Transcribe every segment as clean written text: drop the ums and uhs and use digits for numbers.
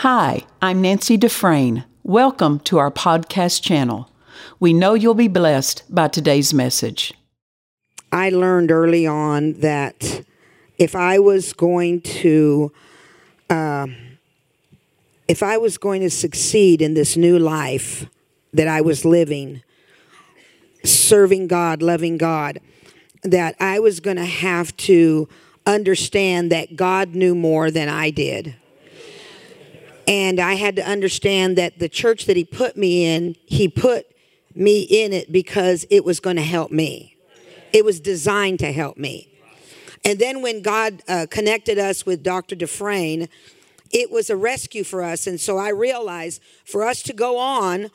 Hi, I'm Nancy Dufresne. Welcome to our podcast channel. We know you'll be blessed by today's message. I learned early on that if I was going to succeed in this new life that I was living, serving God, loving God, that I was going to have to understand that God knew more than I did. And I had to understand that the church that he put me in, he put me in it because it was going to help me. It was designed to help me. And then when God connected us with Dr. Dufresne, it was a rescue for us. And so I realized for us to go on,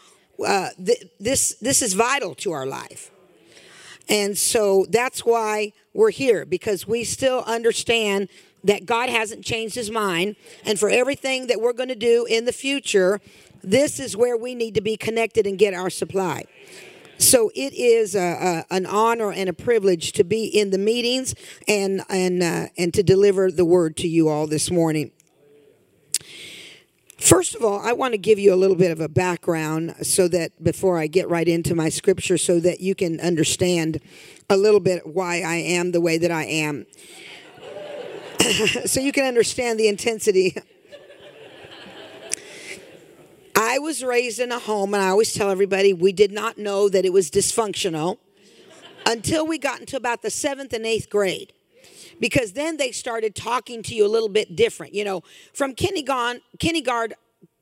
this is vital to our life. And so that's why we're here, because we still understand that God hasn't changed his mind. And for everything that we're going to do in the future, this is where we need to be connected and get our supply. So it is an honor and a privilege to be in the meetings and to deliver the word to you all this morning. First of all, I want to give you a little bit of a background so that before I get right into my scripture, so that you can understand a little bit why I am the way that I am. So you can understand the intensity. I was raised in a home, and I always tell everybody, we did not know that it was dysfunctional until we got into about the 7th and 8th grade. Because then they started talking to you a little bit different. You know, from kindergarten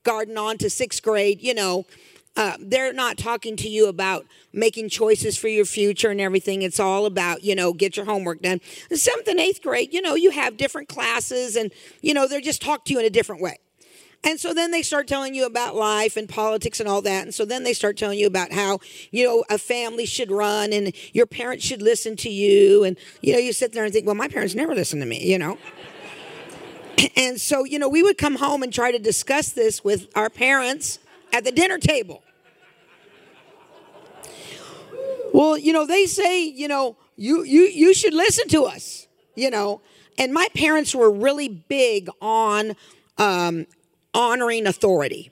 on to 6th grade, you know, they're not talking to you about making choices for your future and everything. It's all about, you know, get your homework done. In 7th and 8th grade, you know, you have different classes and, you know, they're just talking to you in a different way. And so then they start telling you about life and politics and all that. And so then they start telling you about how, you know, a family should run and your parents should listen to you. And, you know, you sit there and think, well, my parents never listen to me, you know. And so, you know, we would come home and try to discuss this with our parents at the dinner table. Well, you know, they say, you know, you should listen to us, you know. And my parents were really big on honoring authority.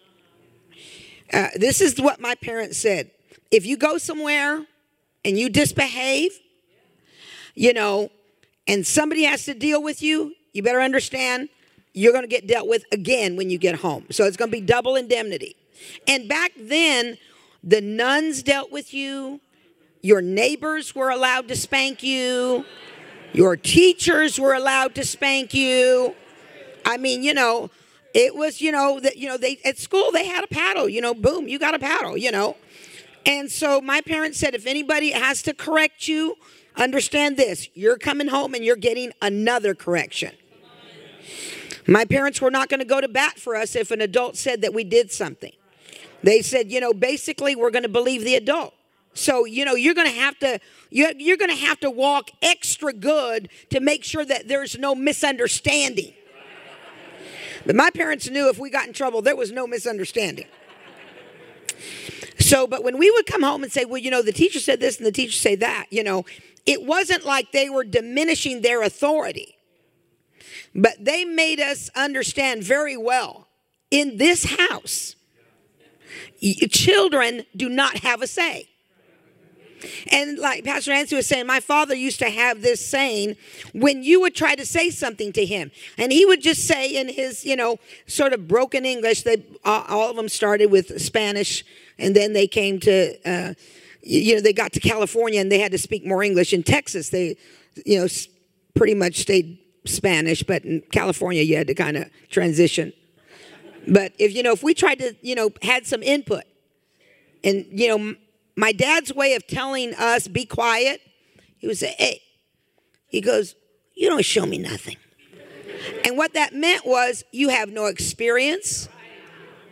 This is what my parents said. If you go somewhere and you disbehave, you know, and somebody has to deal with you, you better understand you're going to get dealt with again when you get home. So it's going to be double indemnity. And back then, the nuns dealt with you. Your neighbors were allowed to spank you. Your teachers were allowed to spank you. I mean, you know, it was, you know, that, you know, they at school they had a paddle, you know, boom, you got a paddle, you know. And so my parents said, if anybody has to correct you, understand this, you're coming home and you're getting another correction. My parents were not going to go to bat for us if an adult said that we did something. They said, you know, basically we're going to believe the adult. So, you know, you're going to have to walk extra good to make sure that there's no misunderstanding. But my parents knew if we got in trouble, there was no misunderstanding. So, but when we would come home and say, well, you know, the teacher said this and the teacher said that, you know, it wasn't like they were diminishing their authority. But they made us understand very well, in this house, children do not have a say. And like Pastor Nancy was saying, my father used to have this saying when you would try to say something to him. And he would just say in his, you know, sort of broken English, all of them started with Spanish and then they came to, you know, they got to California and they had to speak more English. In Texas, they, you know, pretty much stayed Spanish, but in California, you had to kind of transition. But if, you know, if we tried to, you know, had some input and, you know, my dad's way of telling us, be quiet, he would say, hey, he goes, you don't show me nothing. And what that meant was you have no experience,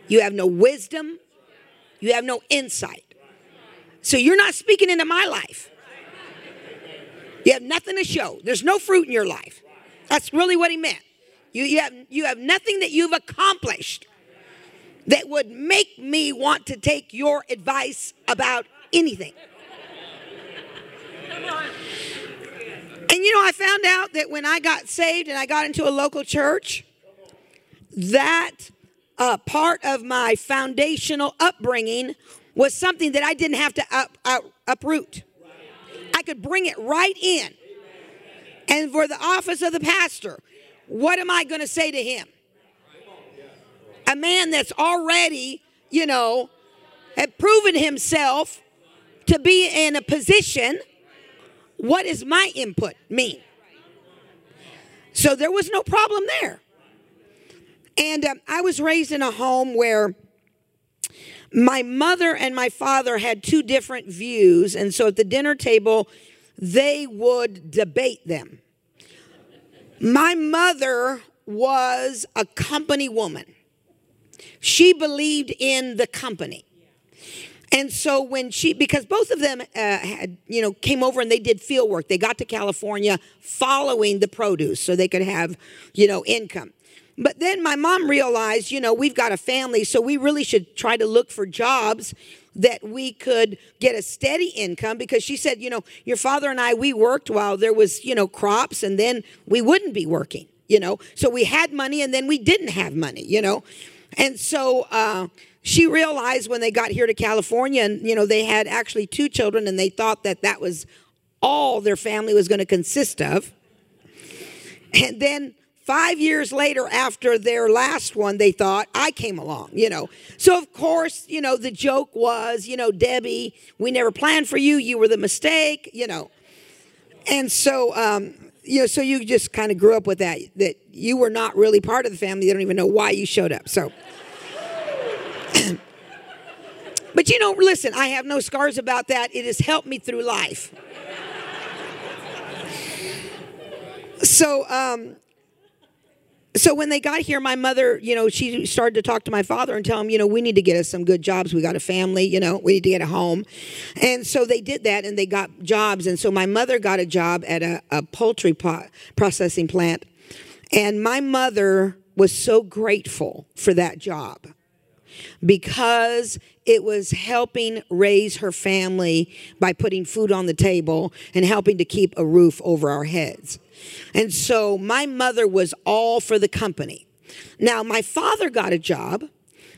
you have no wisdom, you have no insight. So you're not speaking into my life. You have nothing to show. There's no fruit in your life. That's really what he meant. You have nothing that you've accomplished that would make me want to take your advice about anything. And you know, I found out that when I got saved and I got into a local church, that part of my foundational upbringing was something that I didn't have to uproot. I could bring it right in. And for the office of the pastor, what am I going to say to him? A man that's already, you know, had proven himself to be in a position. What is my input mean? So there was no problem there. And I was raised in a home where my mother and my father had two different views. And so at the dinner table, they would debate them. My mother was a company woman. She believed in the company. And so when she, because both of them had, you know, came over and they did field work. They got to California following the produce so they could have, you know, income. But then my mom realized, you know, we've got a family, so we really should try to look for jobs that we could get a steady income, because she said, you know, your father and I, we worked while there was, you know, crops, and then we wouldn't be working, you know. So we had money and then we didn't have money, you know. And so she realized when they got here to California, and, you know, they had actually two children, and they thought that that was all their family was going to consist of. And then 5 years later, after their last one, they thought, I came along, you know. So, of course, you know, the joke was, you know, Debbie, we never planned for you. You were the mistake, you know. And so, you know, so you just kind of grew up with that, that you were not really part of the family. They don't even know why you showed up. So, but, you know, listen, I have no scars about that. It has helped me through life. So, so when they got here, my mother, you know, she started to talk to my father and tell him, you know, we need to get us some good jobs. We got a family, you know, we need to get a home. And so they did that and they got jobs. And so my mother got a job at a poultry processing plant. And my mother was so grateful for that job because it was helping raise her family by putting food on the table and helping to keep a roof over our heads. And so my mother was all for the company. Now, my father got a job,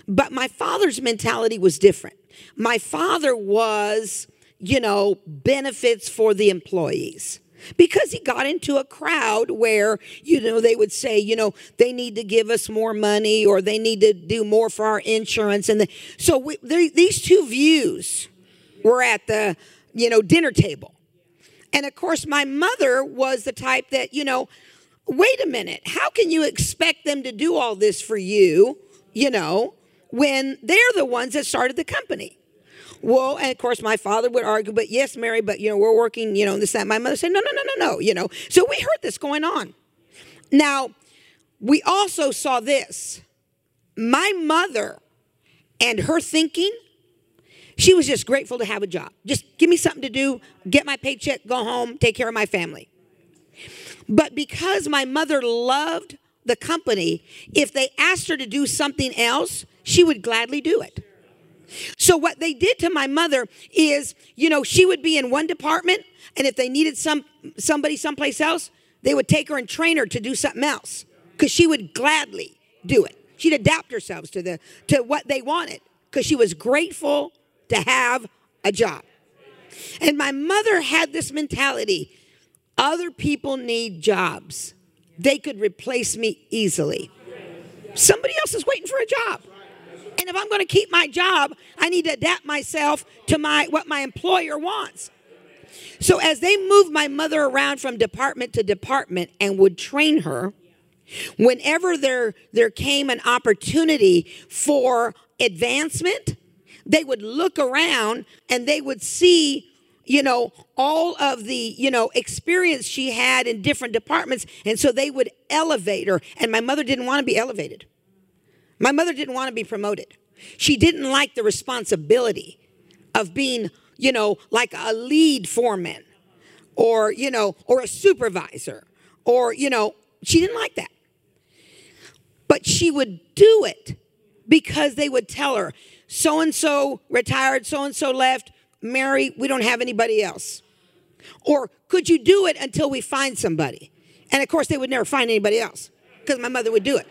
but my father's mentality was different. My father was, you know, benefits for the employees. Because he got into a crowd where, you know, they would say, you know, they need to give us more money or they need to do more for our insurance. And so these two views were at the, you know, dinner table. And, of course, my mother was the type that, you know, wait a minute, how can you expect them to do all this for you, you know, when they're the ones that started the company? Well, and of course, my father would argue, but yes, Mary, but, you know, we're working, you know, this, that. My mother said, no, no, no, no, no, you know. So we heard this going on. Now, we also saw this. My mother and her thinking, she was just grateful to have a job. Just give me something to do, get my paycheck, go home, take care of my family. But because my mother loved the company, if they asked her to do something else, she would gladly do it. So what they did to my mother is, you know, she would be in one department, and if they needed somebody someplace else, they would take her and train her to do something else because she would gladly do it. She'd adapt herself to what they wanted because she was grateful to have a job. And my mother had this mentality, other people need jobs. They could replace me easily. Somebody else is waiting for a job. And if I'm going to keep my job, I need to adapt myself to what my employer wants. So as they moved my mother around from department to department and would train her, whenever there came an opportunity for advancement, they would look around and they would see, you know, all of the, you know, experience she had in different departments. And so they would elevate her. And my mother didn't want to be elevated. My mother didn't want to be promoted. She didn't like the responsibility of being, you know, like a lead foreman or, you know, or a supervisor or, you know, she didn't like that. But she would do it because they would tell her, so-and-so retired, so-and-so left, Mary, we don't have anybody else. Or could you do it until we find somebody? And, of course, they would never find anybody else because my mother would do it.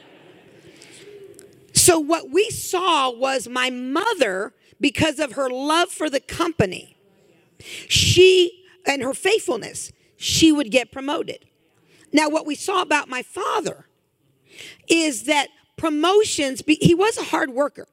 So what we saw was my mother, because of her love for the company, she and her faithfulness, she would get promoted. Now, what we saw about my father is that promotions, he was a hard worker,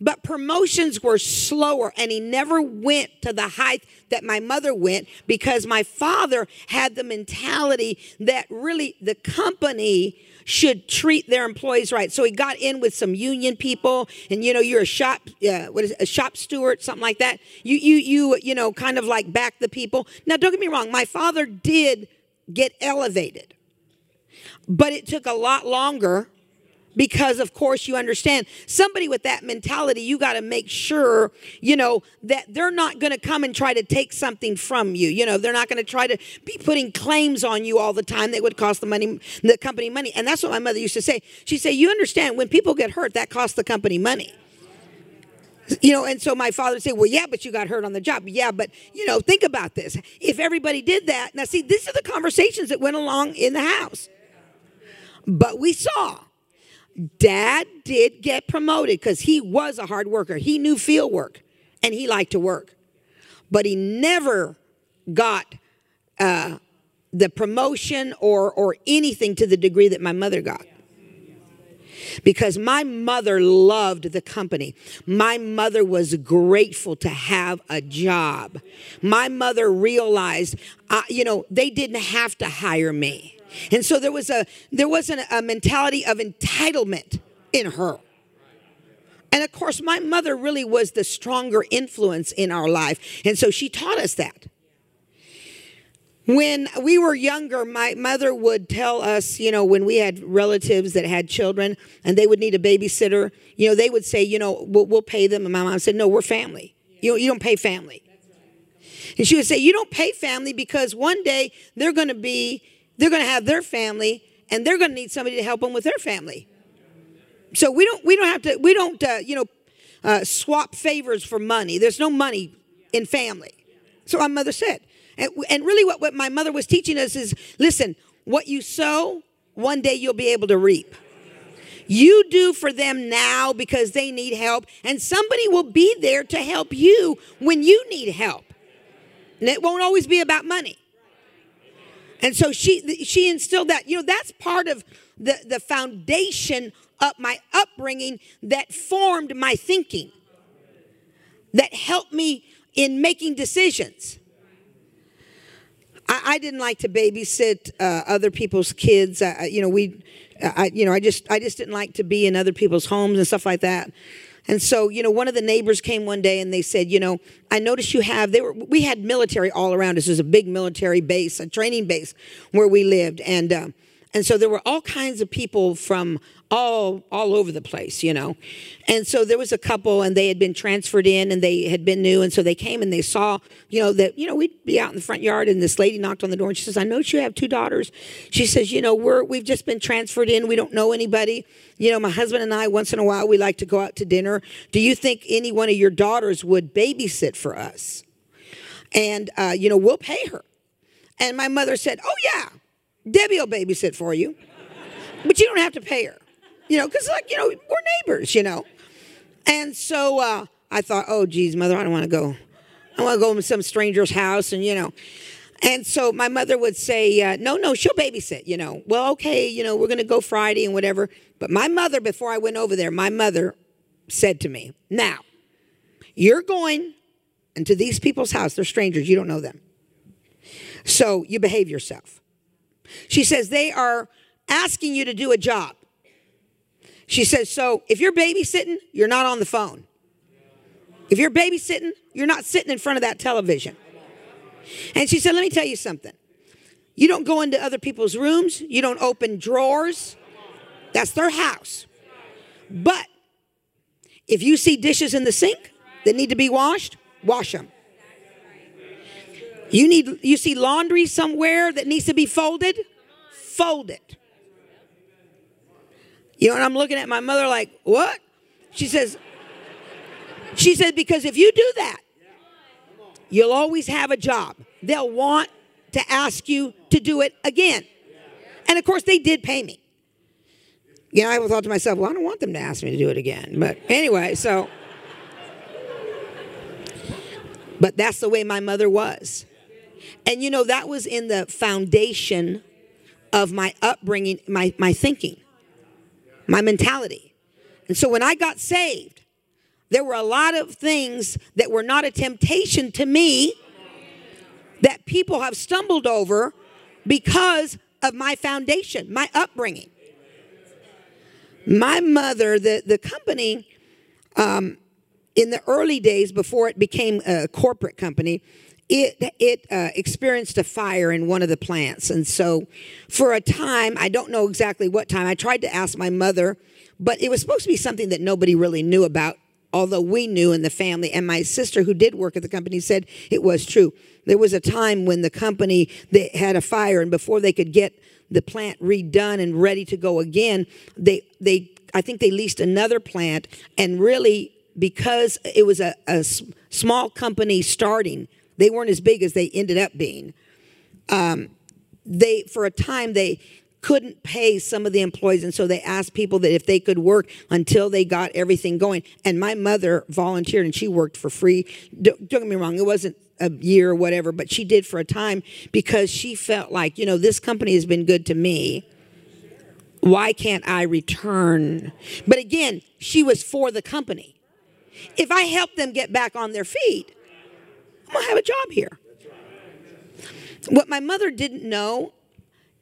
but promotions were slower, and he never went to the height that my mother went, because my father had the mentality that really the company should treat their employees right. So he got in with some union people, and you know, you're a shop, a shop steward, something like that. You know, kind of like back the people. Now, don't get me wrong, my father did get elevated, but it took a lot longer. Because, of course, you understand, somebody with that mentality, you got to make sure, you know, that they're not going to come and try to take something from you. You know, they're not going to try to be putting claims on you all the time that would cost the company money. And that's what my mother used to say. She'd say, you understand, when people get hurt, that costs the company money. You know, and so my father would say, well, yeah, but you got hurt on the job. Yeah, but, you know, think about this. If everybody did that. Now, see, these are the conversations that went along in the house. But we saw. Dad did get promoted because he was a hard worker. He knew field work, and he liked to work. But he never got the promotion or anything to the degree that my mother got. Because my mother loved the company. My mother was grateful to have a job. My mother realized, you know, they didn't have to hire me. And so there wasn't a mentality of entitlement in her. And of course, my mother really was the stronger influence in our life. And so she taught us that. When we were younger, my mother would tell us, you know, when we had relatives that had children and they would need a babysitter, you know, they would say, you know, we'll pay them. And my mom said, no, we're family. You don't pay family. And she would say, you don't pay family because one day they're going to have their family, and they're going to need somebody to help them with their family. So we don't swap favors for money. There's no money in family. So my mother said, and really what my mother was teaching us is, listen, what you sow, one day you'll be able to reap. You do for them now because they need help, and somebody will be there to help you when you need help. And it won't always be about money. And so she instilled that. You know, that's part of the foundation of my upbringing that formed my thinking, that helped me in making decisions. I didn't like to babysit other people's kids. I just didn't like to be in other people's homes and stuff like that. And so, you know, one of the neighbors came one day and they said, you know, I noticed you have, we had military all around us. There's a big military base, a training base where we lived. And so there were all kinds of people from all over the place, you know. And so there was a couple, and they had been transferred in, and they had been new. And so they came and they saw, you know, that, you know, we'd be out in the front yard, and this lady knocked on the door, and she says, I know you have two daughters. She says, you know, we've just been transferred in. We don't know anybody. You know, my husband and I, once in a while, we like to go out to dinner. Do you think any one of your daughters would babysit for us? And, you know, we'll pay her. And my mother said, oh, yeah. Debbie will babysit for you, but you don't have to pay her, you know, because, like, you know, we're neighbors, you know. And so I thought, oh, geez, Mother, I don't want to go. I want to go to some stranger's house and, you know. And so my mother would say, no, she'll babysit, you know. Well, okay, you know, we're going to go Friday and whatever. But my mother, before I went over there, my mother said to me, now, you're going into these people's house. They're strangers. You don't know them. So you behave yourself. She says, they are asking you to do a job. She says, so if you're babysitting, you're not on the phone. If you're babysitting, you're not sitting in front of that television. And she said, let me tell you something. You don't go into other people's rooms. You don't open drawers. That's their house. But if you see dishes in the sink that need to be washed, wash them. You see laundry somewhere that needs to be folded? Fold it. You know, and I'm looking at my mother like, what? She said, because if you do that, you'll always have a job. They'll want to ask you to do it again. And, of course, they did pay me. You know, I thought to myself, well, I don't want them to ask me to do it again. But anyway, so. But that's the way my mother was. And, you know, that was in the foundation of my upbringing, my thinking, my mentality. And so when I got saved, there were a lot of things that were not a temptation to me that people have stumbled over because of my foundation, my upbringing. My mother, the company, in the early days before it became a corporate company, it experienced a fire in one of the plants. And so for a time, I don't know exactly what time, I tried to ask my mother, but it was supposed to be something that nobody really knew about, although we knew in the family. And my sister, who did work at the company, said it was true. There was a time when the company, they had a fire, and before they could get the plant redone and ready to go again, I think they leased another plant. And really, because it was a small company starting, they weren't as big as they ended up being. They, for a time, they couldn't pay some of the employees, and so they asked people that if they could work until they got everything going. And my mother volunteered, and she worked for free. Don't get me wrong, it wasn't a year or whatever, but she did for a time because she felt like, you know, this company has been good to me. Why can't I return? But again, she was for the company. If I help them get back on their feet, I'm going to have a job here. What my mother didn't know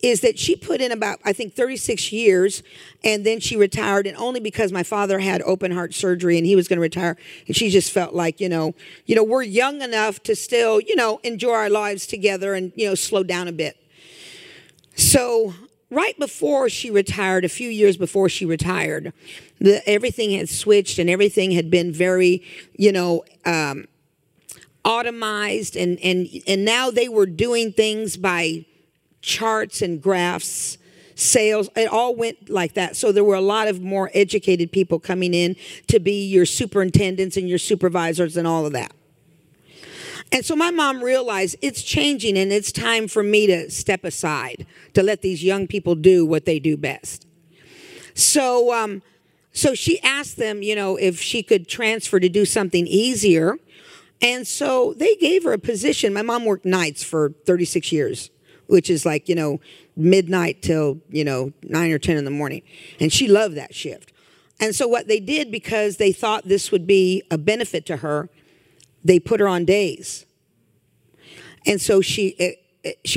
is that she put in about, I think, 36 years, and then she retired, and only because my father had open heart surgery and he was going to retire, and she just felt like, you know, we're young enough to still, you know, enjoy our lives together and, you know, slow down a bit. So right before she retired, a few years before she retired, everything had switched, and everything had been very, you know, automized, and now they were doing things by charts and graphs, sales, it all went like that. So there were a lot of more educated people coming in to be your superintendents and your supervisors and all of that. And so my mom realized it's changing, and it's time for me to step aside, to let these young people do what they do best. So, so she asked them, you know, if she could transfer to do something easier. And so they gave her a position. My mom worked nights for 36 years. Which is like, you know, midnight till, you know, 9 or 10 in the morning. And she loved that shift. And so what they did, because they thought this would be a benefit to her, they put her on days. And so she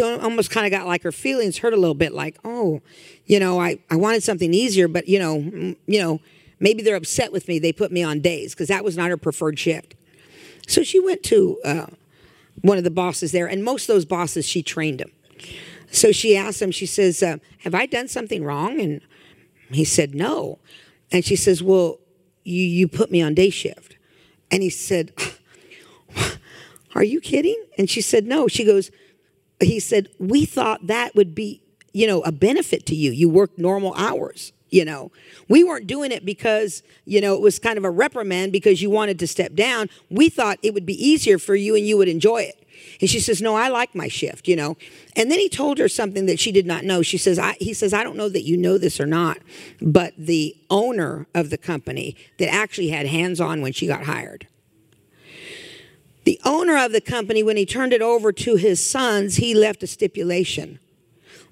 almost kind of got like her feelings hurt a little bit, like, oh, you know, I wanted something easier, but, you know, maybe they're upset with me. They put me on days, because that was not her preferred shift. So she went to one of the bosses there, and most of those bosses, she trained them. So she asked him, she says, have I done something wrong? And he said, no. And she says, well, you put me on day shift. And he said, are you kidding? And she said, no. She goes, he said, we thought that would be, you know, a benefit to you. You work normal hours, you know. We weren't doing it because, you know, it was kind of a reprimand because you wanted to step down. We thought it would be easier for you and you would enjoy it. And she says, no, I like my shift, you know. And then he told her something that she did not know. She says, he says, I don't know that you know this or not, but the owner of the company that actually had hands-on when she got hired. The owner of the company, when he turned it over to his sons, he left a stipulation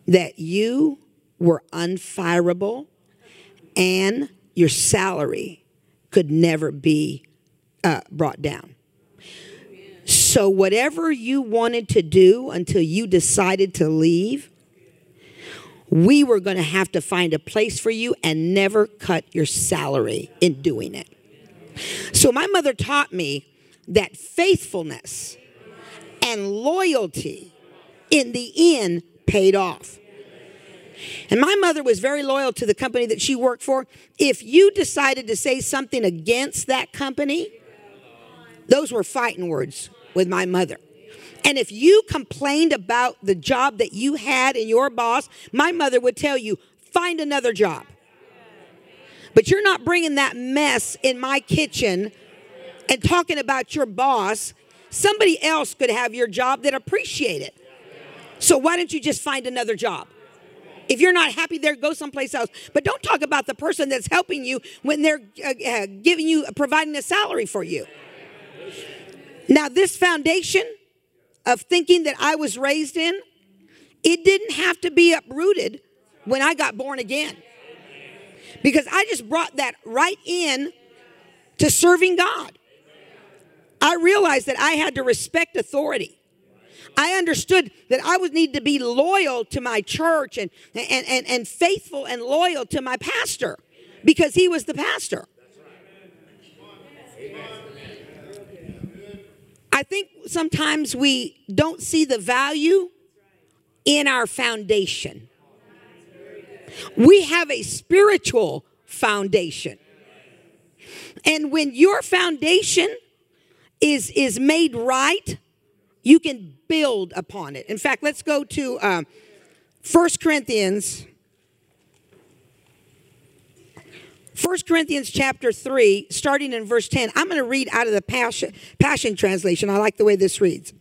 that you were unfireable and your salary could never be brought down. So whatever you wanted to do until you decided to leave, we were going to have to find a place for you and never cut your salary in doing it. So my mother taught me that faithfulness and loyalty in the end paid off. And my mother was very loyal to the company that she worked for. If you decided to say something against that company, those were fighting words with my mother. And if you complained about the job that you had and your boss, my mother would tell you, find another job. But you're not bringing that mess in my kitchen and talking about your boss. Somebody else could have your job that appreciated it. So why don't you just find another job? If you're not happy there, go someplace else. But don't talk about the person that's helping you when they're giving you, providing a salary for you. Now, this foundation of thinking that I was raised in, it didn't have to be uprooted when I got born again. Because I just brought that right in to serving God. I realized that I had to respect authority. I understood that I would need to be loyal to my church and faithful and loyal to my pastor because he was the pastor. I think sometimes we don't see the value in our foundation. We have a spiritual foundation. And when your foundation is made right, you can build upon it. In fact, let's go to 1 Corinthians chapter 3, starting in verse 10. I'm going to read out of the Passion Translation. I like the way this reads.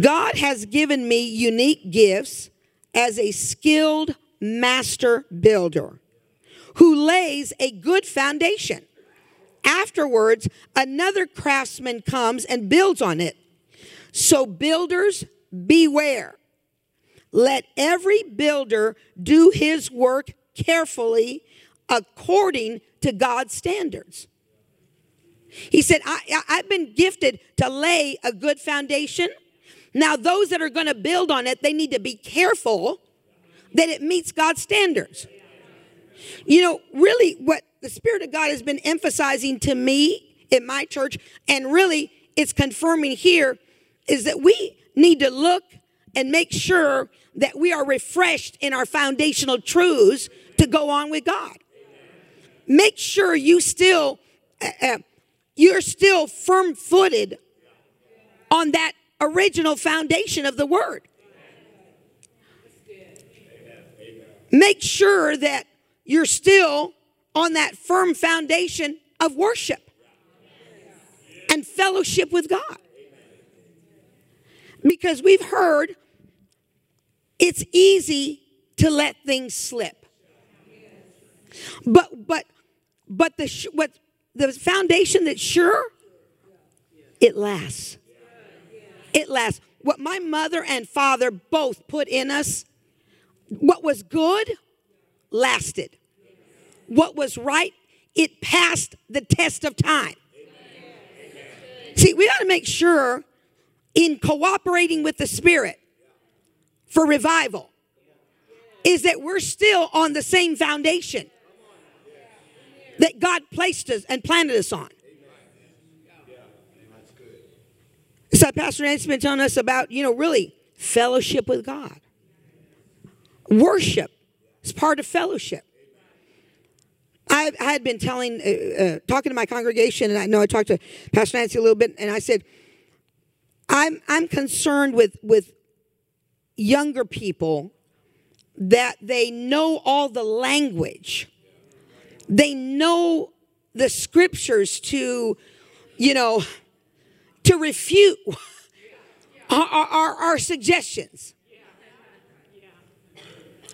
God has given me unique gifts as a skilled master builder who lays a good foundation. Afterwards, another craftsman comes and builds on it. So builders, beware. Let every builder do his work carefully according to God's standards. He said, I've been gifted to lay a good foundation. Now, those that are going to build on it, they need to be careful that it meets God's standards. You know, really what the Spirit of God has been emphasizing to me in my church, and really it's confirming here, is that we need to look and make sure that we are refreshed in our foundational truths to go on with God. Make sure you still, you're still firm-footed on that original foundation of the Word. Make sure that you're still on that firm foundation of worship and fellowship with God. Because we've heard it's easy to let things slip. But the foundation that's sure, it lasts. It lasts. What my mother and father both put in us, what was good lasted. What was right, it passed the test of time. Amen. See, we ought to make sure in cooperating with the Spirit for revival is that we're still on the same foundation that God placed us and planted us on. So Pastor Nancy's been telling us about, you know, really fellowship with God. Worship is part of fellowship. I had been talking to my congregation, and I know I talked to Pastor Nancy a little bit, and I said, I'm concerned with younger people that they know all the language. They know the scriptures to refute our suggestions.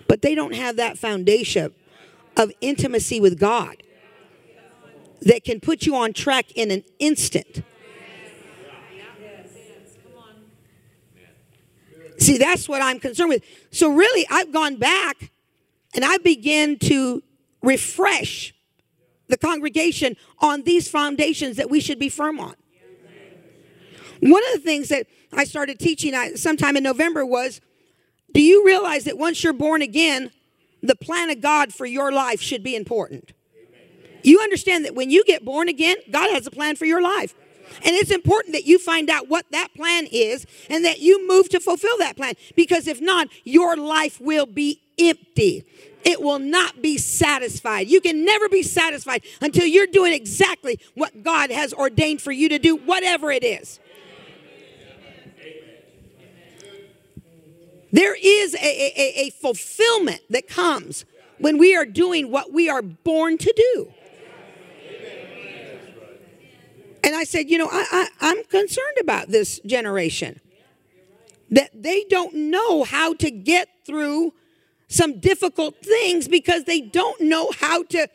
But they don't have that foundation of intimacy with God that can put you on track in an instant. See, that's what I'm concerned with. So really, I've gone back and I begin to refresh the congregation on these foundations that we should be firm on. One of the things that I started teaching sometime in November was, do you realize that once you're born again, the plan of God for your life should be important? You understand that when you get born again, God has a plan for your life. And it's important that you find out what that plan is and that you move to fulfill that plan. Because if not, your life will be empty. It will not be satisfied. You can never be satisfied until you're doing exactly what God has ordained for you to do, whatever it is. There is a fulfillment that comes when we are doing what we are born to do. And I said, I'm concerned about this generation. that they don't know how to get through some difficult things because they don't know how to,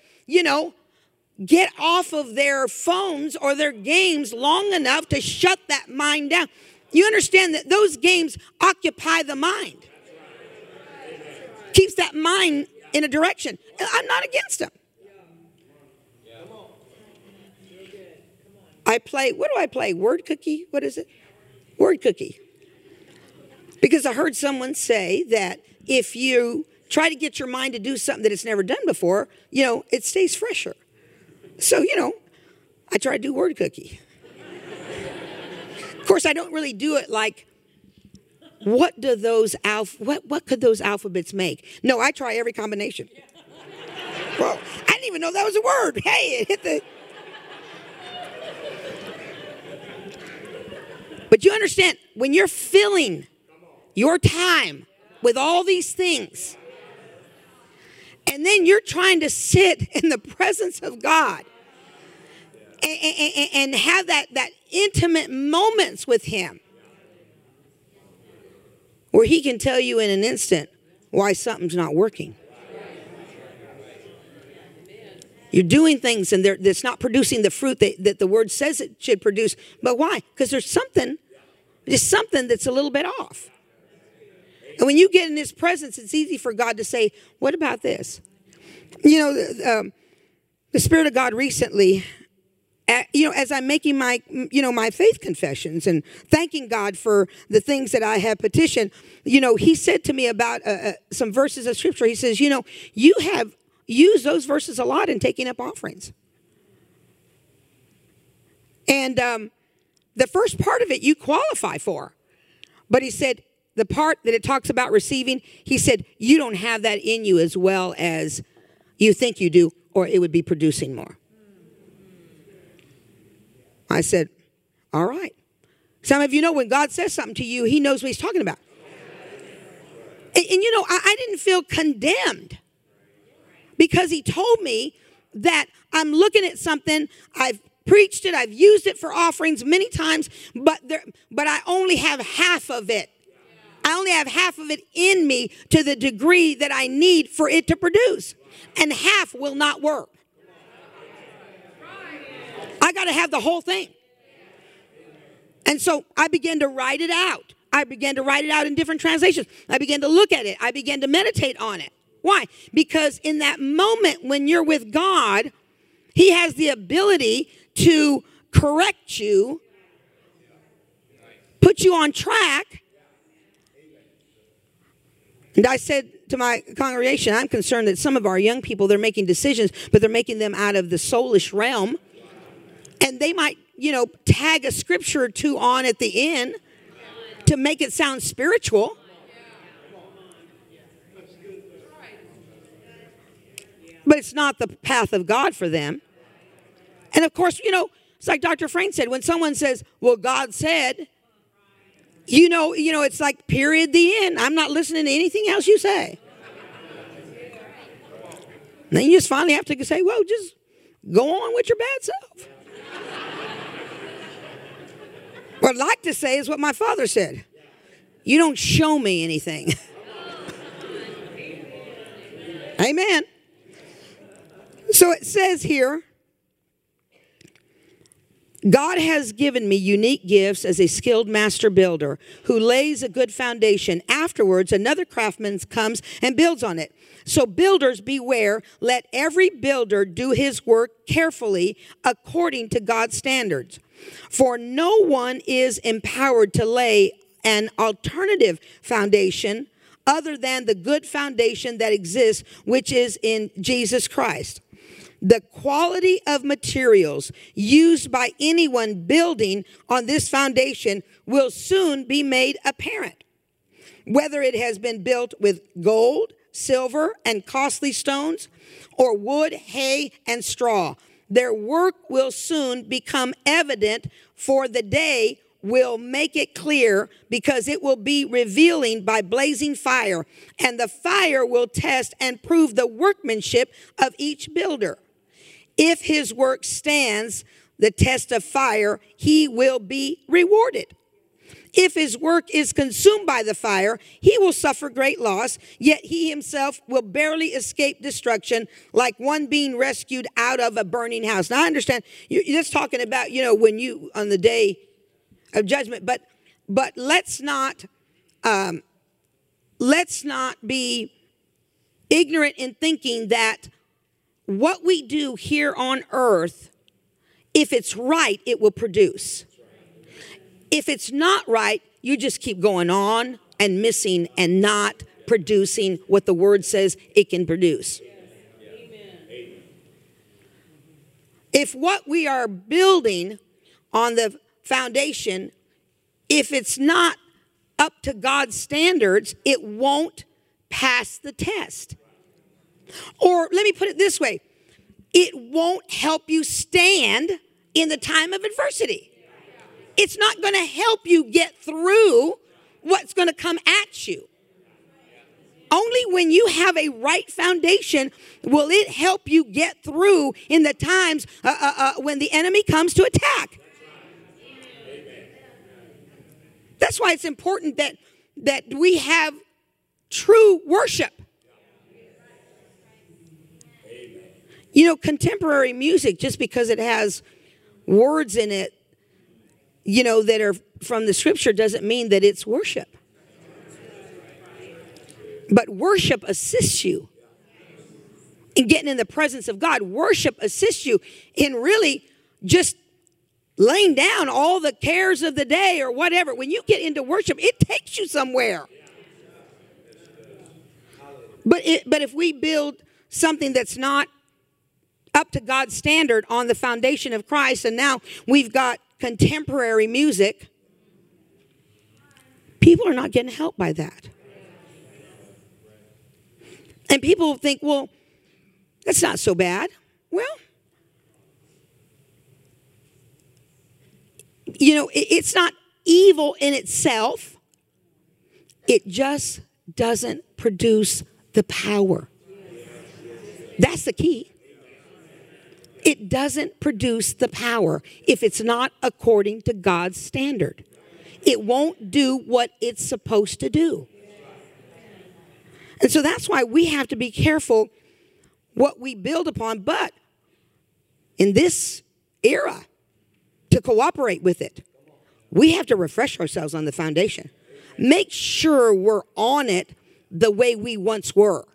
get off of their phones or their games long enough to shut that mind down. You understand that those games occupy the mind. Keeps that mind in a direction. I'm not against them. What do I play? Word cookie? What is it? Word cookie. Because I heard someone say that if you try to get your mind to do something that it's never done before, it stays fresher. So, I try to do word cookie. Of course, I don't really do it like, what could those alphabets make? No, I try every combination. Well, I didn't even know that was a word. Hey, it hit the... But you understand, when you're filling your time with all these things, and then you're trying to sit in the presence of God and have that intimate moments with Him, where He can tell you in an instant why something's not working. You're doing things and it's not producing the fruit that the Word says it should produce. But why? Because there's something that's a little bit off. And when you get in His presence, it's easy for God to say, what about this? The Spirit of God recently, as I'm making my, my faith confessions and thanking God for the things that I have petitioned, He said to me about some verses of Scripture. He says, you have used those verses a lot in taking up offerings. And the first part of it you qualify for. But He said, the part that it talks about receiving, He said, you don't have that in you as well as you think you do, or it would be producing more. I said, all right. Some of you know when God says something to you, He knows what He's talking about. And I didn't feel condemned because He told me that I'm looking at something, I've preached it, I've used it for offerings many times, but I only have half of it. I only have half of it in me to the degree that I need for it to produce. And half will not work. I got to have the whole thing. And so I began to write it out. I began to write it out in different translations. I began to look at it. I began to meditate on it. Why? Because in that moment when you're with God, He has the ability to correct you, put you on track. And I said to my congregation, I'm concerned that some of our young people, they're making decisions, but they're making them out of the soulish realm. And they might, tag a scripture or two on at the end to make it sound spiritual. But it's not the path of God for them. And of course, it's like Dr. Frayne said, when someone says, well, God said... it's like period, the end. I'm not listening to anything else you say. And then you just finally have to say, well, just go on with your bad self. What I'd like to say is what my father said. You don't show me anything. Amen. So it says here, God has given me unique gifts as a skilled master builder who lays a good foundation. Afterwards, another craftsman comes and builds on it. So builders, beware. Let every builder do his work carefully according to God's standards. For no one is empowered to lay an alternative foundation other than the good foundation that exists, which is in Jesus Christ. The quality of materials used by anyone building on this foundation will soon be made apparent, whether it has been built with gold, silver, and costly stones, or wood, hay, and straw. Their work will soon become evident, for the day will make it clear, because it will be revealing by blazing fire, and the fire will test and prove the workmanship of each builder. If his work stands the test of fire, he will be rewarded. If his work is consumed by the fire, he will suffer great loss, yet he himself will barely escape destruction, like one being rescued out of a burning house. Now, I understand you're just talking about, when you, on the day of judgment, but let's not be ignorant in thinking that what we do here on earth, if it's right, it will produce. If it's not right, you just keep going on and missing and not producing what the Word says it can produce. Amen. If what we are building on the foundation, if it's not up to God's standards, it won't pass the test. Or let me put it this way. It won't help you stand in the time of adversity. It's not going to help you get through what's going to come at you. Only when you have a right foundation will it help you get through in the times when the enemy comes to attack. That's why it's important that we have true worship. Contemporary music, just because it has words in it, that are from the scripture doesn't mean that it's worship. But worship assists you in getting in the presence of God. Worship assists you in really just laying down all the cares of the day or whatever. When you get into worship, it takes you somewhere. But if we build something that's not up to God's standard on the foundation of Christ, and now we've got contemporary music, people are not getting help by that. And people think, well, that's not so bad. Well, it's not evil in itself. It just doesn't produce the power. That's the key. It doesn't produce the power if it's not according to God's standard. It won't do what it's supposed to do. And so that's why we have to be careful what we build upon, but in this era, to cooperate with it, we have to refresh ourselves on the foundation. Make sure we're on it the way we once were.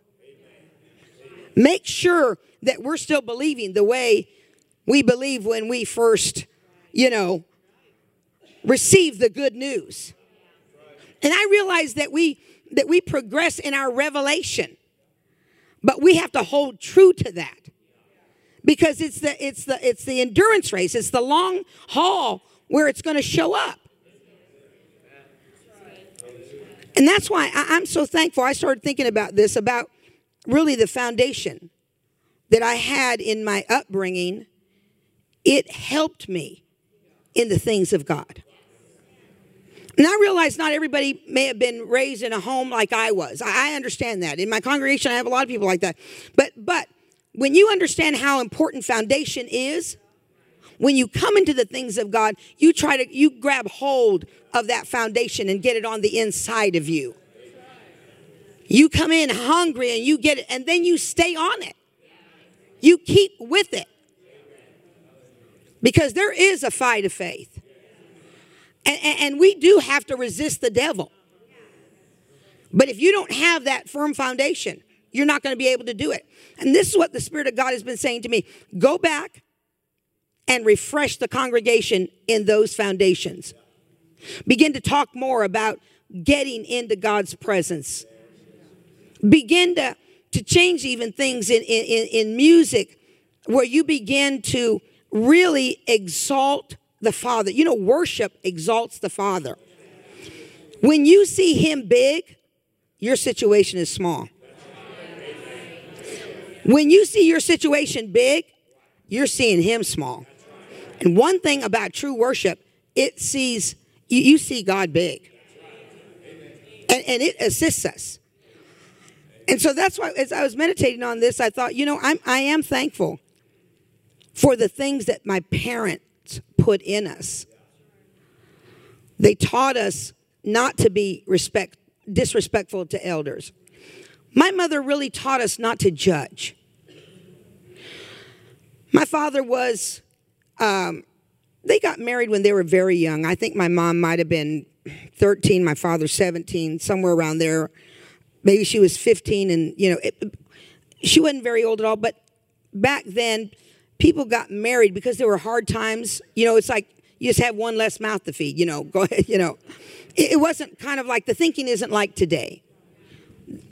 Make sure that we're still believing the way we believe when we first, received the good news. And I realize that we progress in our revelation, but we have to hold true to that because it's the endurance race. It's the long haul where it's going to show up. And that's why I'm so thankful. I started thinking about this, about really the foundation that I had in my upbringing. It helped me in the things of God. And I realize not everybody may have been raised in a home like I was. I understand that. In my congregation, I have a lot of people like that. But when you understand how important foundation is, when you come into the things of God, you grab hold of that foundation and get it on the inside of you. You come in hungry and you get it, and then you stay on it. You keep with it because there is a fight of faith. And we do have to resist the devil. But if you don't have that firm foundation, you're not going to be able to do it. And this is what the Spirit of God has been saying to me. Go back and refresh the congregation in those foundations. Begin to talk more about getting into God's presence. Begin to change even things in music where you begin to really exalt the Father. Worship exalts the Father. When you see Him big, your situation is small. When you see your situation big, you're seeing Him small. And one thing about true worship, it sees, you see God big. And it assists us. And so that's why, as I was meditating on this, I thought, I am thankful for the things that my parents put in us. They taught us not to be disrespectful to elders. My mother really taught us not to judge. My father was, they got married when they were very young. I think my mom might have been 13, my father 17, somewhere around there. Maybe she was 15, and, you know, she wasn't very old at all. But back then, people got married because there were hard times. You know, it's like you just have one less mouth to feed, you know, go ahead, you know. It wasn't kind of like, the thinking isn't like today.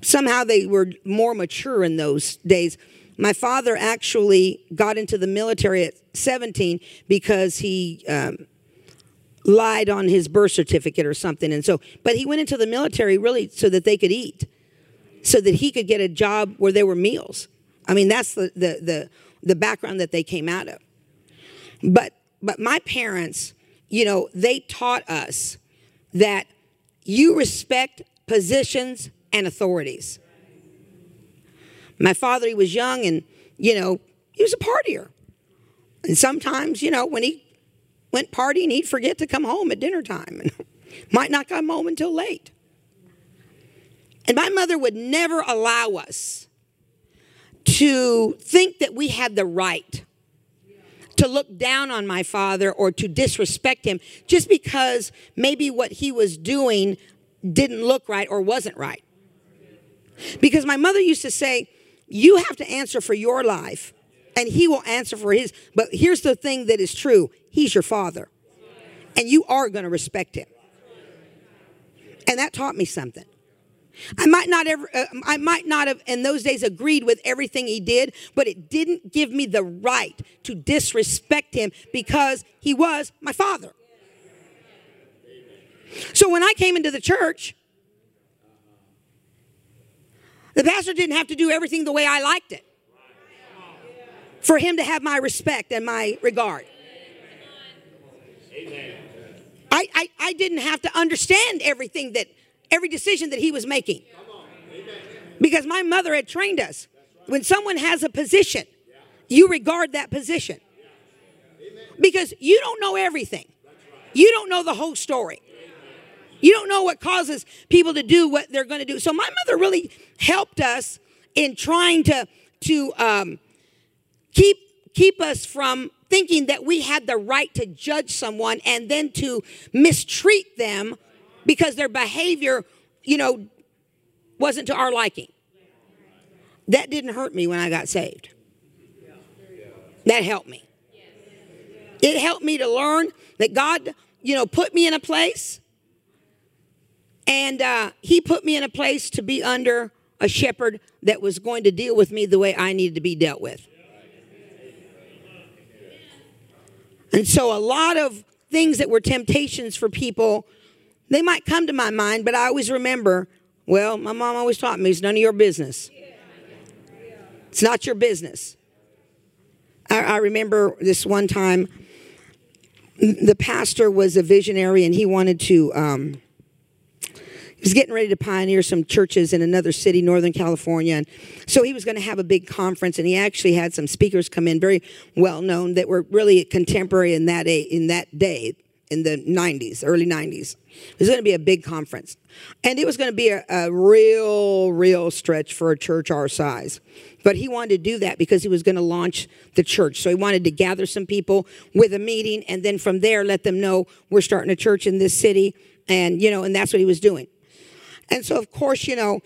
Somehow they were more mature in those days. My father actually got into the military at 17 because he lied on his birth certificate or something. And so, but he went into the military really so that they could eat, so that he could get a job where there were meals. I mean, that's the background that they came out of. But my parents, you know, they taught us that you respect positions and authorities. My father, he was young, and, you know, he was a partier. And sometimes, you know, when he went partying, he'd forget to come home at dinner time, and might not come home until late. And my mother would never allow us to think that we had the right to look down on my father or to disrespect him just because maybe what he was doing didn't look right or wasn't right. Because my mother used to say, you have to answer for your life, and he will answer for his. But here's the thing that is true. He's your father, and you are going to respect him. And that taught me something. I might not have in those days agreed with everything he did, but it didn't give me the right to disrespect him because he was my father. So when I came into the church, the pastor didn't have to do everything the way I liked it for him to have my respect and my regard. I didn't have to understand everything that, every decision that he was making. Because my mother had trained us. When someone has a position, you regard that position. Because you don't know everything. You don't know the whole story. You don't know what causes people to do what they're going to do. So my mother really helped us in trying to keep us from thinking that we had the right to judge someone and then to mistreat them because their behavior, you know, wasn't to our liking. That didn't hurt me when I got saved. That helped me. It helped me to learn that God, you know, put me in a place. And he put me in a place to be under a shepherd that was going to deal with me the way I needed to be dealt with. And so a lot of things that were temptations for people, they might come to my mind, but I always remember, well, my mom always taught me, it's none of your business. It's not your business. I remember this one time, the pastor was a visionary, and he wanted to... he was getting ready to pioneer some churches in another city, Northern California. And so he was going to have a big conference, and he actually had some speakers come in, very well-known, that were really contemporary in that day, in the 90s, early 90s. It was going to be a big conference. And it was going to be a real, real stretch for a church our size. But he wanted to do that because he was going to launch the church. So he wanted to gather some people with a meeting, and then from there let them know we're starting a church in this city. And, you know, and that's what he was doing. And so, of course, you know,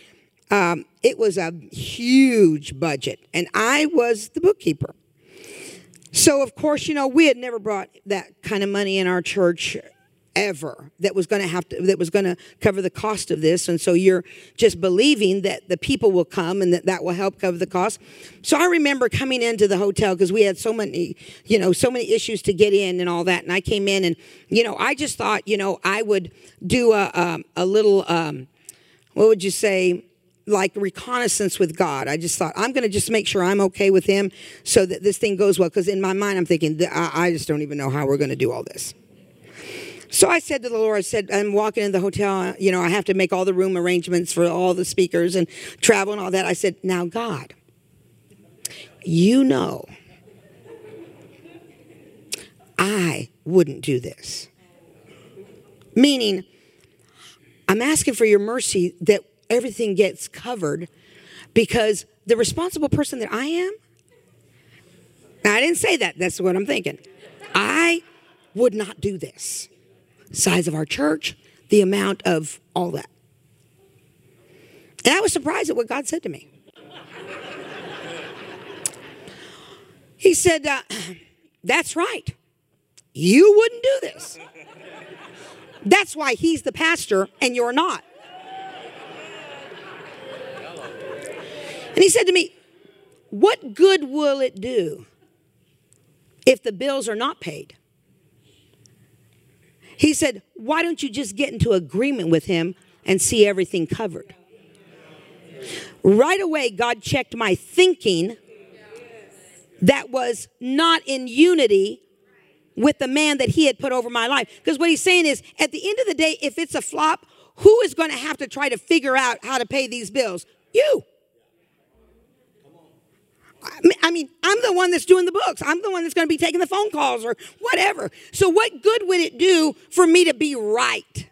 it was a huge budget. And I was the bookkeeper. So, of course, you know, we had never brought that kind of money in our church ever that was going to cover the cost of this. And so you're just believing that the people will come and that will help cover the cost. So I remember coming into the hotel because we had so many issues to get in and all that. And I came in and, you know, I just thought, you know, I would do a little... what would you say, like reconnaissance with God. I just thought, I'm going to just make sure I'm okay with him so that this thing goes well. Because in my mind, I'm thinking, I just don't even know how we're going to do all this. So I said to the Lord, I said, I'm walking in the hotel. You know, I have to make all the room arrangements for all the speakers and travel and all that. I said, now, God, you know, I wouldn't do this. Meaning, I'm asking for your mercy that everything gets covered, because the responsible person that I am, now I didn't say that, that's what I'm thinking. I would not do this. Size of our church, the amount of all that. And I was surprised at what God said to me. He said, that's right. You wouldn't do this. That's why he's the pastor and you're not. And he said to me, what good will it do if the bills are not paid? He said, why don't you just get into agreement with him and see everything covered? Right away, God checked my thinking that was not in unity with the man that he had put over my life. Because what he's saying is, at the end of the day, if it's a flop, who is going to have to try to figure out how to pay these bills? You. I mean, I'm the one that's doing the books. I'm the one that's going to be taking the phone calls or whatever. So what good would it do for me to be right?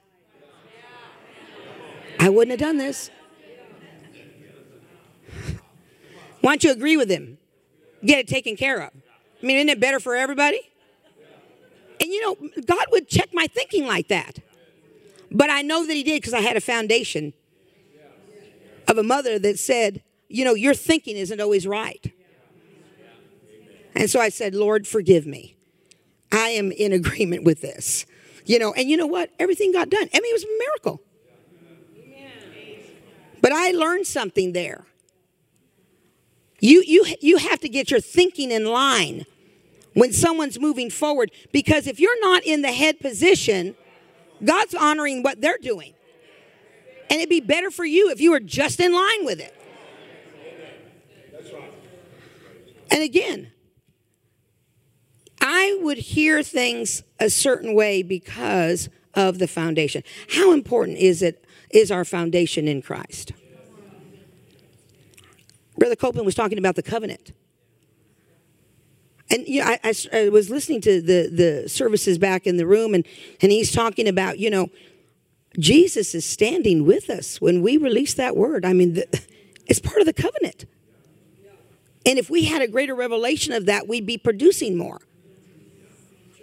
I wouldn't have done this. Why don't you agree with him? Get it taken care of. I mean, isn't it better for everybody? And, you know, God would check my thinking like that. But I know that he did because I had a foundation of a mother that said, you know, your thinking isn't always right. And so I said, Lord, forgive me. I am in agreement with this. You know, and you know what? Everything got done. I mean, it was a miracle. But I learned something there. You have to get your thinking in line when someone's moving forward, because if you're not in the head position, God's honoring what they're doing. And it'd be better for you if you were just in line with it. And again, I would hear things a certain way because of the foundation. How important is our foundation in Christ? Brother Copeland was talking about the covenant. And you know, I was listening to the services back in the room, and he's talking about, you know, Jesus is standing with us when we release that word. I mean, it's part of the covenant. And if we had a greater revelation of that, we'd be producing more.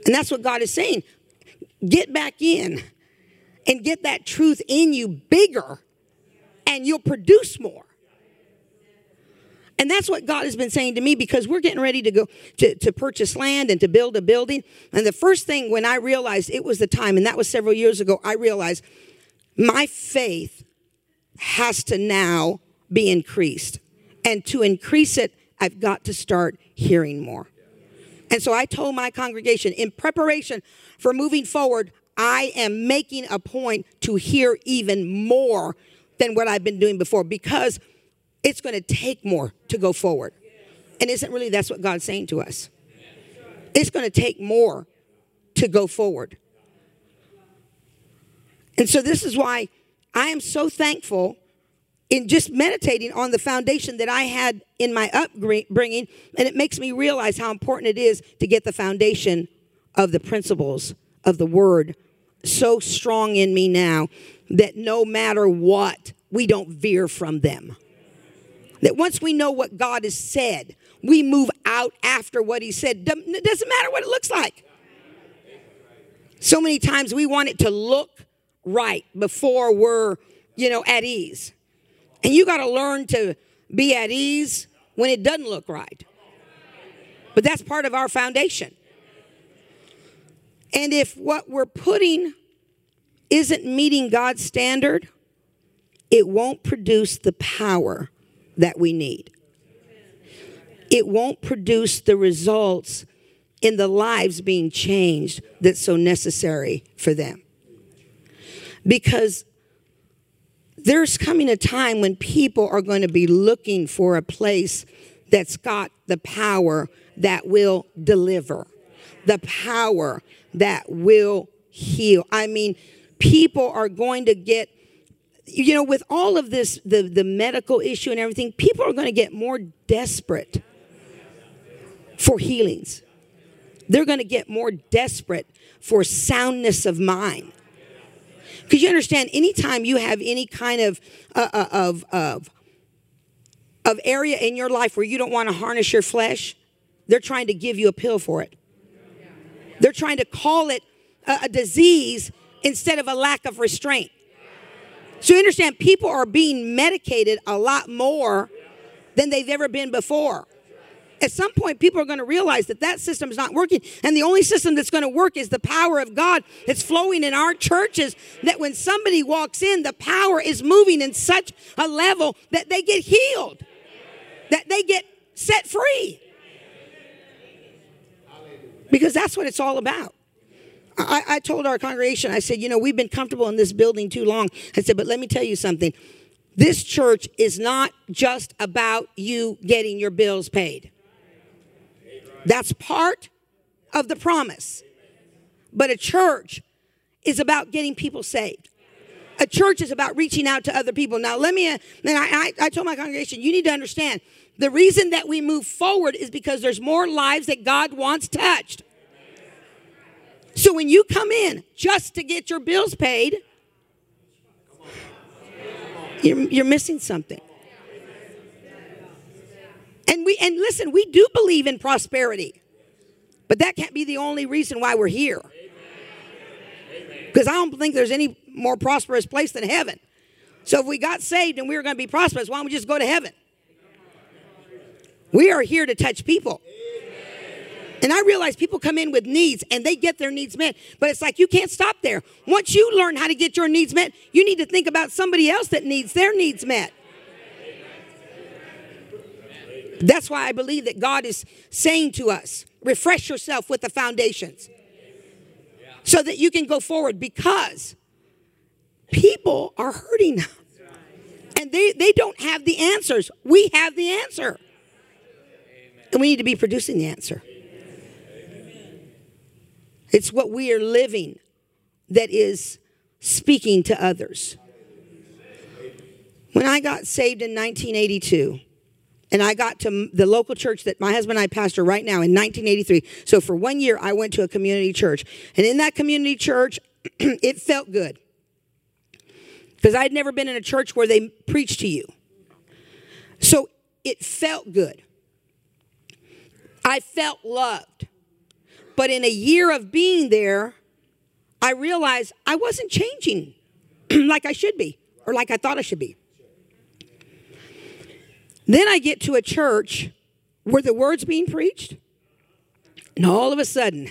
And that's what God is saying. Get back in and get that truth in you bigger, and you'll produce more. And that's what God has been saying to me, because we're getting ready to go to purchase land and to build a building. And the first thing when I realized it was the time, and that was several years ago, I realized my faith has to now be increased. And to increase it, I've got to start hearing more. And so I told my congregation, in preparation for moving forward, I am making a point to hear even more than what I've been doing before, because it's going to take more to go forward. And isn't really that's what God's saying to us? It's going to take more to go forward. And so this is why I am so thankful in just meditating on the foundation that I had in my upbringing. And it makes me realize how important it is to get the foundation of the principles of the word so strong in me now that no matter what, we don't veer from them. That once we know what God has said, we move out after what he said. It doesn't matter what it looks like. So many times we want it to look right before we're, you know, at ease. And you got to learn to be at ease when it doesn't look right. But that's part of our foundation. And if what we're putting isn't meeting God's standard, it won't produce the power that we need. It won't produce the results in the lives being changed that's so necessary for them. Because there's coming a time when people are going to be looking for a place that's got the power that will deliver, the power that will heal. I mean, people are going to get, you know, with all of this, the medical issue and everything, people are going to get more desperate for healings. They're going to get more desperate for soundness of mind. Because you understand, anytime you have any kind of area in your life where you don't want to harness your flesh, they're trying to give you a pill for it. They're trying to call it a disease instead of a lack of restraint. So you understand, people are being medicated a lot more than they've ever been before. At some point, people are going to realize that that system is not working. And the only system that's going to work is the power of God that's flowing in our churches, that when somebody walks in, the power is moving in such a level that they get healed, that they get set free. Because that's what it's all about. I told our congregation, I said, you know, we've been comfortable in this building too long. I said, but let me tell you something. This church is not just about you getting your bills paid. That's part of the promise. But a church is about getting people saved. A church is about reaching out to other people. Now, let me, and I told my congregation, you need to understand, the reason that we move forward is because there's more lives that God wants touched. So when you come in just to get your bills paid, you're missing something. And listen, we do believe in prosperity, but that can't be the only reason why we're here. Because I don't think there's any more prosperous place than heaven. So if we got saved and we were going to be prosperous, why don't we just go to heaven? We are here to touch people. And I realize people come in with needs and they get their needs met, but it's like you can't stop there. Once you learn how to get your needs met, you need to think about somebody else that needs their needs met. That's why I believe that God is saying to us, refresh yourself with the foundations so that you can go forward, because people are hurting now and they don't have the answers. We have the answer, and we need to be producing the answer. It's what we are living that is speaking to others. When I got saved in 1982, and I got to the local church that my husband and I pastor right now in 1983. So for 1 year, I went to a community church. And in that community church, it felt good. Because I'd never been in a church where they preached to you. So it felt good. I felt loved. But in a year of being there, I realized I wasn't changing like I should be, or like I thought I should be. Then I get to a church where the word's being preached, and all of a sudden,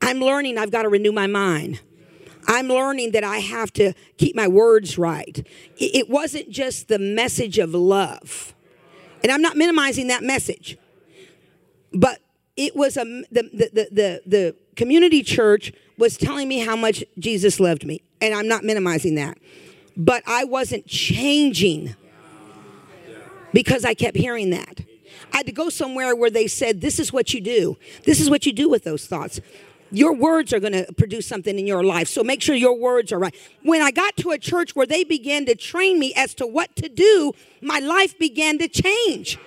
I'm learning I've got to renew my mind. I'm learning that I have to keep my words right. It wasn't just the message of love, and I'm not minimizing that message, but it was the community church was telling me how much Jesus loved me. And I'm not minimizing that. But I wasn't changing because I kept hearing that. I had to go somewhere where they said, this is what you do. This is what you do with those thoughts. Your words are going to produce something in your life. So make sure your words are right. When I got to a church where they began to train me as to what to do, my life began to change.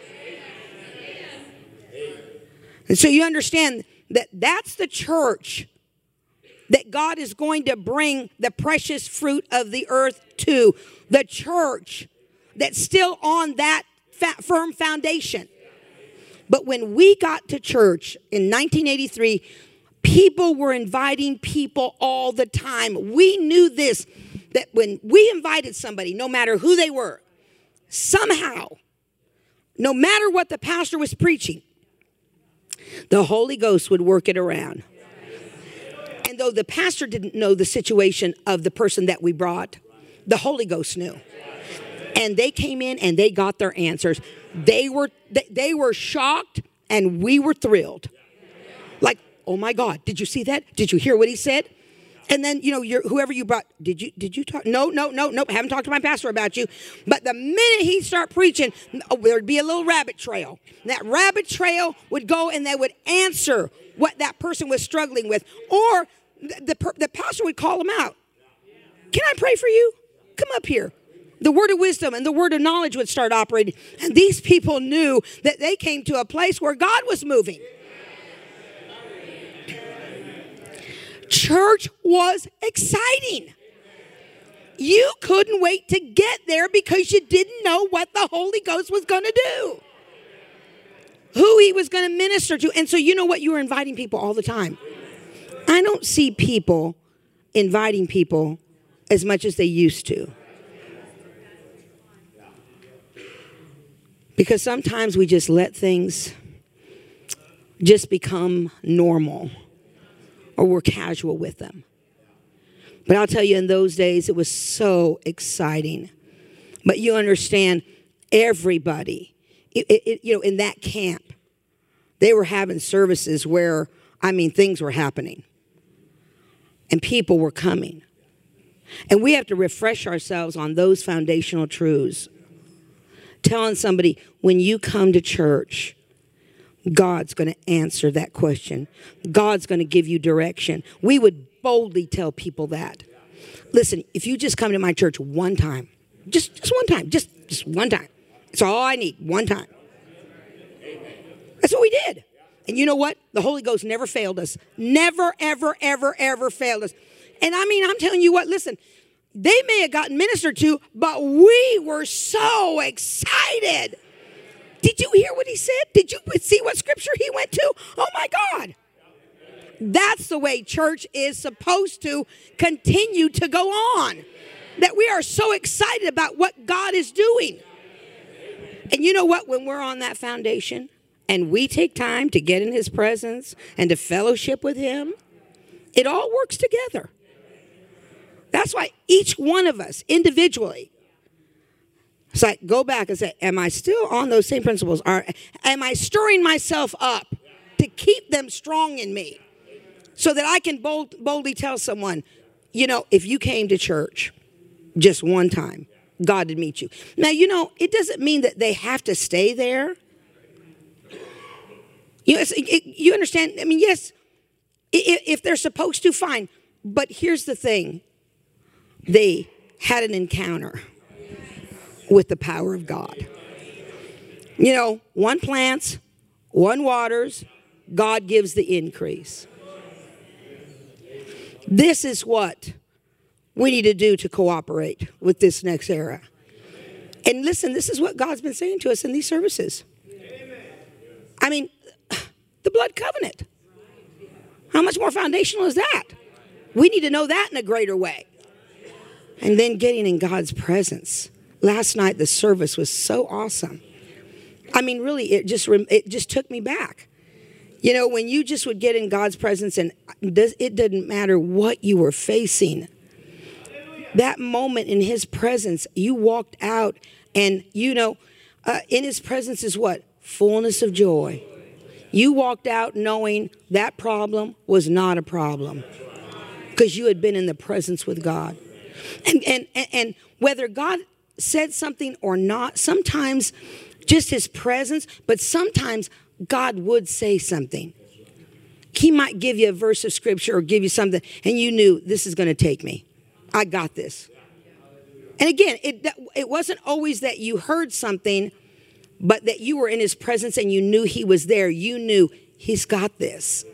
And so you understand that that's the church that God is going to bring the precious fruit of the earth to. The church that's still on that firm foundation. But when we got to church in 1983, people were inviting people all the time. We knew this, that when we invited somebody, no matter who they were, somehow, no matter what the pastor was preaching, the Holy Ghost would work it around. And though the pastor didn't know the situation of the person that we brought, the Holy Ghost knew. And they came in and they got their answers. They were shocked and we were thrilled. Like, oh my God, did you see that? Did you hear what he said? And then, you know, whoever you brought, did you talk? No, haven't talked to my pastor about you. But the minute he'd start preaching, there'd be a little rabbit trail. And that rabbit trail would go and they would answer what that person was struggling with. Or the pastor would call them out. Can I pray for you? Come up here. The word of wisdom and the word of knowledge would start operating. And these people knew that they came to a place where God was moving. Church was exciting. you couldn't wait to get there because you didn't know what the Holy Ghost was going to do, who he was going to minister to. And so you know what? You were inviting people all the time. I don't see people inviting people as much as they used to. Because sometimes we just let things just become normal, or we're casual with them. But I'll tell you, in those days, it was so exciting. But you understand, everybody, in that camp, they were having services where, I mean, things were happening. And people were coming. And we have to refresh ourselves on those foundational truths. Telling somebody, when you come to church, God's going to answer that question. God's going to give you direction. We would boldly tell people that. Listen, if you just come to my church one time, just one time. It's all I need, one time. That's what we did. And you know what? The Holy Ghost never failed us. Never, ever, ever, ever failed us. And I mean, I'm telling you what, listen, they may have gotten ministered to, but we were so excited. Did you hear what he said? Did you see what scripture he went to? Oh, my God. That's the way church is supposed to continue to go on. That we are so excited about what God is doing. And you know what? When we're on that foundation and we take time to get in his presence and to fellowship with him, it all works together. That's why each one of us individually, it's like, go back and say, am I still on those same principles? Am I stirring myself up to keep them strong in me so that I can boldly tell someone, you know, if you came to church just one time, God would meet you. Now, you know, it doesn't mean that they have to stay there. You understand? I mean, yes, if they're supposed to, fine. But here's the thing. They had an encounter with the power of God. You know, one plants, one waters, God gives the increase. This is what we need to do to cooperate with this next era. And listen, this is what God's been saying to us in these services. I mean, the blood covenant. How much more foundational is that? We need to know that in a greater way. And then getting in God's presence. Last night, the service was so awesome. I mean, really, it just took me back. You know, when you just would get in God's presence, and it didn't matter what you were facing. That moment in his presence, you walked out, and, you know, in his presence is what? Fullness of joy. You walked out knowing that problem was not a problem because you had been in the presence with God. And whether God said something or not, sometimes just his presence, but sometimes God would say something. He might give you a verse of scripture or give you something, and you knew, this is going to take me. I got this. And again, it wasn't always that you heard something, but that you were in his presence and you knew he was there. You knew he's got this.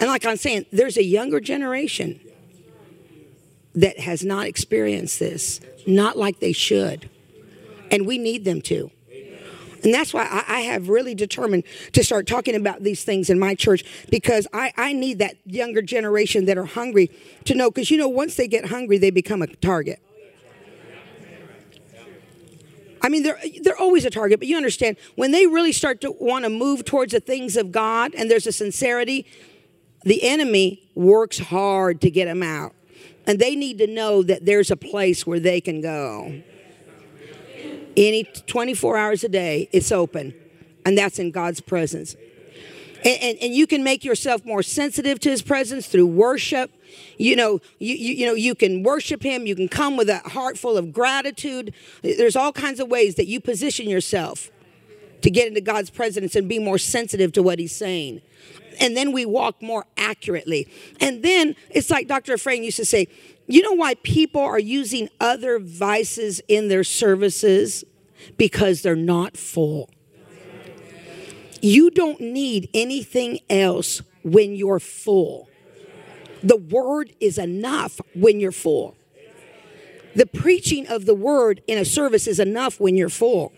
And like I'm saying, there's a younger generation that has not experienced this, not like they should. And we need them to. And that's why I have really determined to start talking about these things in my church, because I need that younger generation that are hungry to know, because, you know, once they get hungry, they become a target. I mean, they're always a target, but you understand, when they really start to want to move towards the things of God and there's a sincerity, the enemy works hard to get them out. And they need to know that there's a place where they can go. Any 24 hours a day, it's open. And that's in God's presence. And you can make yourself more sensitive to his presence through worship. You know, you can worship him. You can come with a heart full of gratitude. There's all kinds of ways that you position yourself to get into God's presence and be more sensitive to what he's saying. And then we walk more accurately. And then it's like Dr. Dufresne used to say, you know why people are using other vices in their services? Because they're not full. You don't need anything else when you're full. The word is enough when you're full. The preaching of the word in a service is enough when you're full.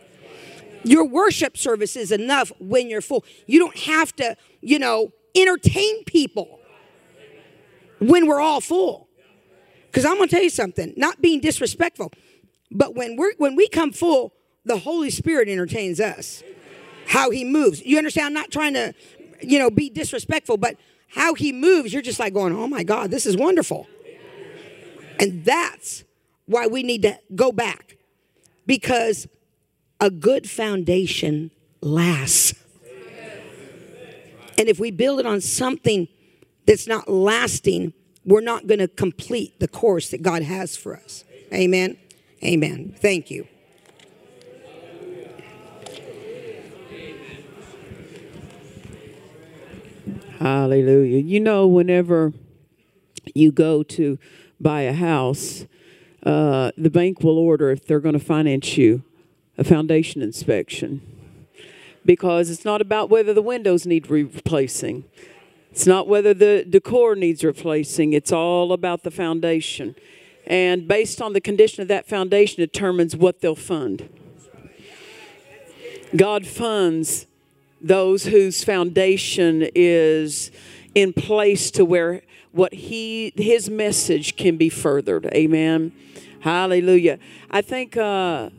Your worship service is enough when you're full. You don't have to, you know, entertain people when we're all full. Because I'm going to tell you something, not being disrespectful, but when we come full, the Holy Spirit entertains us. How he moves. You understand? I'm not trying to, you know, be disrespectful, but how he moves, you're just like going, oh my God, this is wonderful. And that's why we need to go back, because a good foundation lasts. And if we build it on something that's not lasting, we're not going to complete the course that God has for us. Amen. Amen. Thank you. Hallelujah. You know, whenever you go to buy a house, the bank will order, if they're going to finance you, a foundation inspection. Because it's not about whether the windows need replacing. It's not whether the decor needs replacing. It's all about the foundation. And based on the condition of that foundation determines what they'll fund. God funds those whose foundation is in place to where what his message can be furthered. Amen. Hallelujah. I think the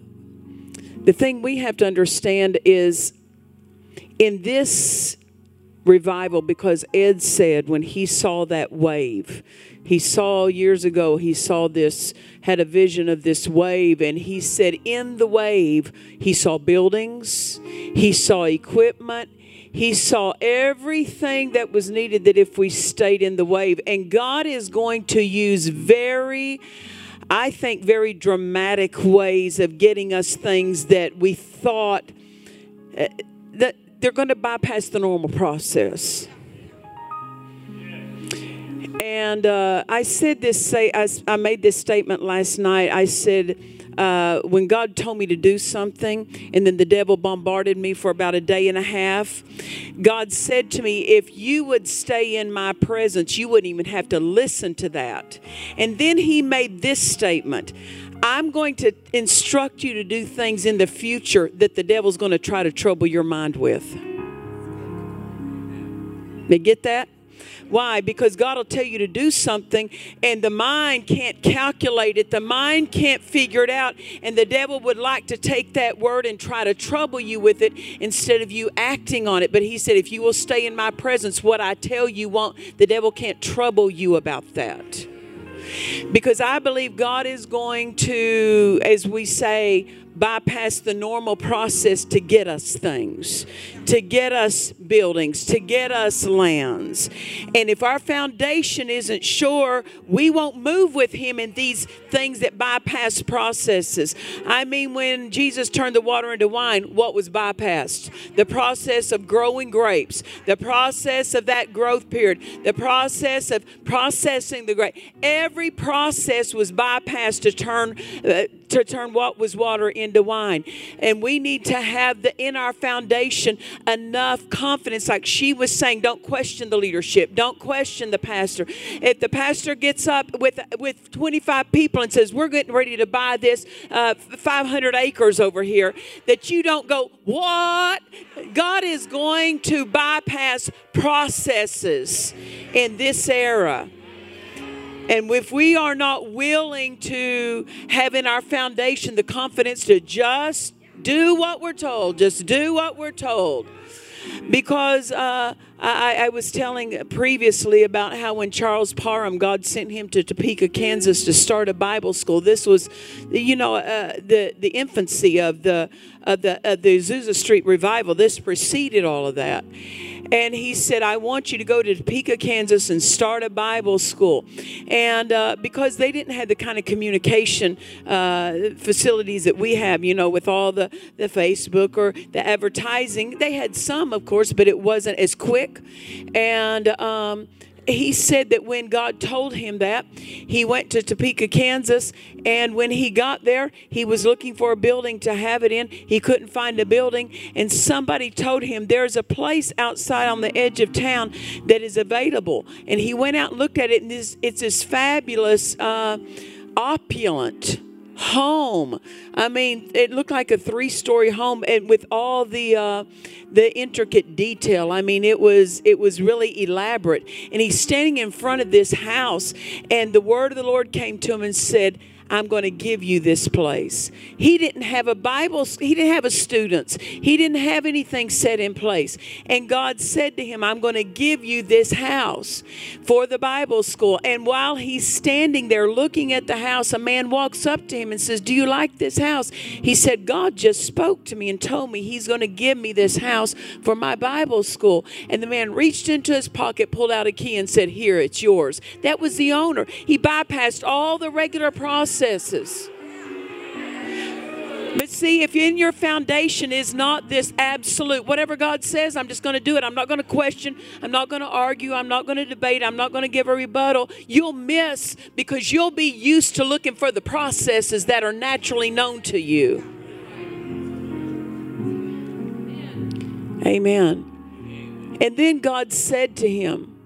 thing we have to understand is in this revival, because Ed said when he saw that wave, he saw years ago, he saw this, had a vision of this wave, and he said in the wave, he saw buildings, he saw equipment, he saw everything that was needed that if we stayed in the wave. And God is going to use very dramatic ways of getting us things that we thought that they're going to bypass the normal process. And I made this statement last night. I said, when God told me to do something, and then the devil bombarded me for about a day and a half, God said to me, if you would stay in my presence, you wouldn't even have to listen to that. And then he made this statement, I'm going to instruct you to do things in the future that the devil's going to try to trouble your mind with. You get that? Why? Because God will tell you to do something and the mind can't calculate it. The mind can't figure it out. And the devil would like to take that word and try to trouble you with it instead of you acting on it. But he said, if you will stay in my presence, what I tell you won't, the devil can't trouble you about that. Because I believe God is going to, as we say, bypass the normal process to get us things, to get us buildings, to get us lands. And if our foundation isn't sure, we won't move with him in these things that bypass processes. I mean, when Jesus turned the water into wine, what was bypassed? The process of growing grapes, the process of that growth period, the process of processing the grape. Every process was bypassed to turn what was water into wine. And we need to have in our foundation enough confidence, like she was saying, don't question the leadership, don't question the pastor. If the pastor gets up with 25 people and says, we're getting ready to buy this 500 acres over here, that you don't go, what? God is going to bypass processes in this era. And if we are not willing to have in our foundation the confidence to just do what we're told, because I was telling previously about how when Charles Parham, God sent him to Topeka, Kansas to start a Bible school. This was, you know, the infancy of the Azusa Street Revival. This preceded all of that. And he said, I want you to go to Topeka, Kansas and start a Bible school. And because they didn't have the kind of communication facilities that we have, you know, with all the Facebook or the advertising. They had some, of course, but it wasn't as quick. And he said that when God told him that, he went to Topeka, Kansas, and when he got there, he was looking for a building to have it in. He couldn't find a building, and somebody told him, there's a place outside on the edge of town that is available. And he went out and looked at it, and it's this fabulous, opulent home. I mean, it looked like a three-story home, and with all the intricate detail. I mean, it was really elaborate. And he's standing in front of this house, and the word of the Lord came to him and said, I'm going to give you this place. He didn't have a Bible. He didn't have a students. He didn't have anything set in place. And God said to him, I'm going to give you this house for the Bible school. And while he's standing there looking at the house, a man walks up to him and says, do you like this house? He said, God just spoke to me and told me he's going to give me this house for my Bible school. And the man reached into his pocket, pulled out a key and said, here, it's yours. That was the owner. He bypassed all the regular processes. But see, if in your foundation is not this absolute, whatever God says, I'm just going to do it. I'm not going to question. I'm not going to argue. I'm not going to debate. I'm not going to give a rebuttal. You'll miss because you'll be used to looking for the processes that are naturally known to you. Amen. And then God said to him,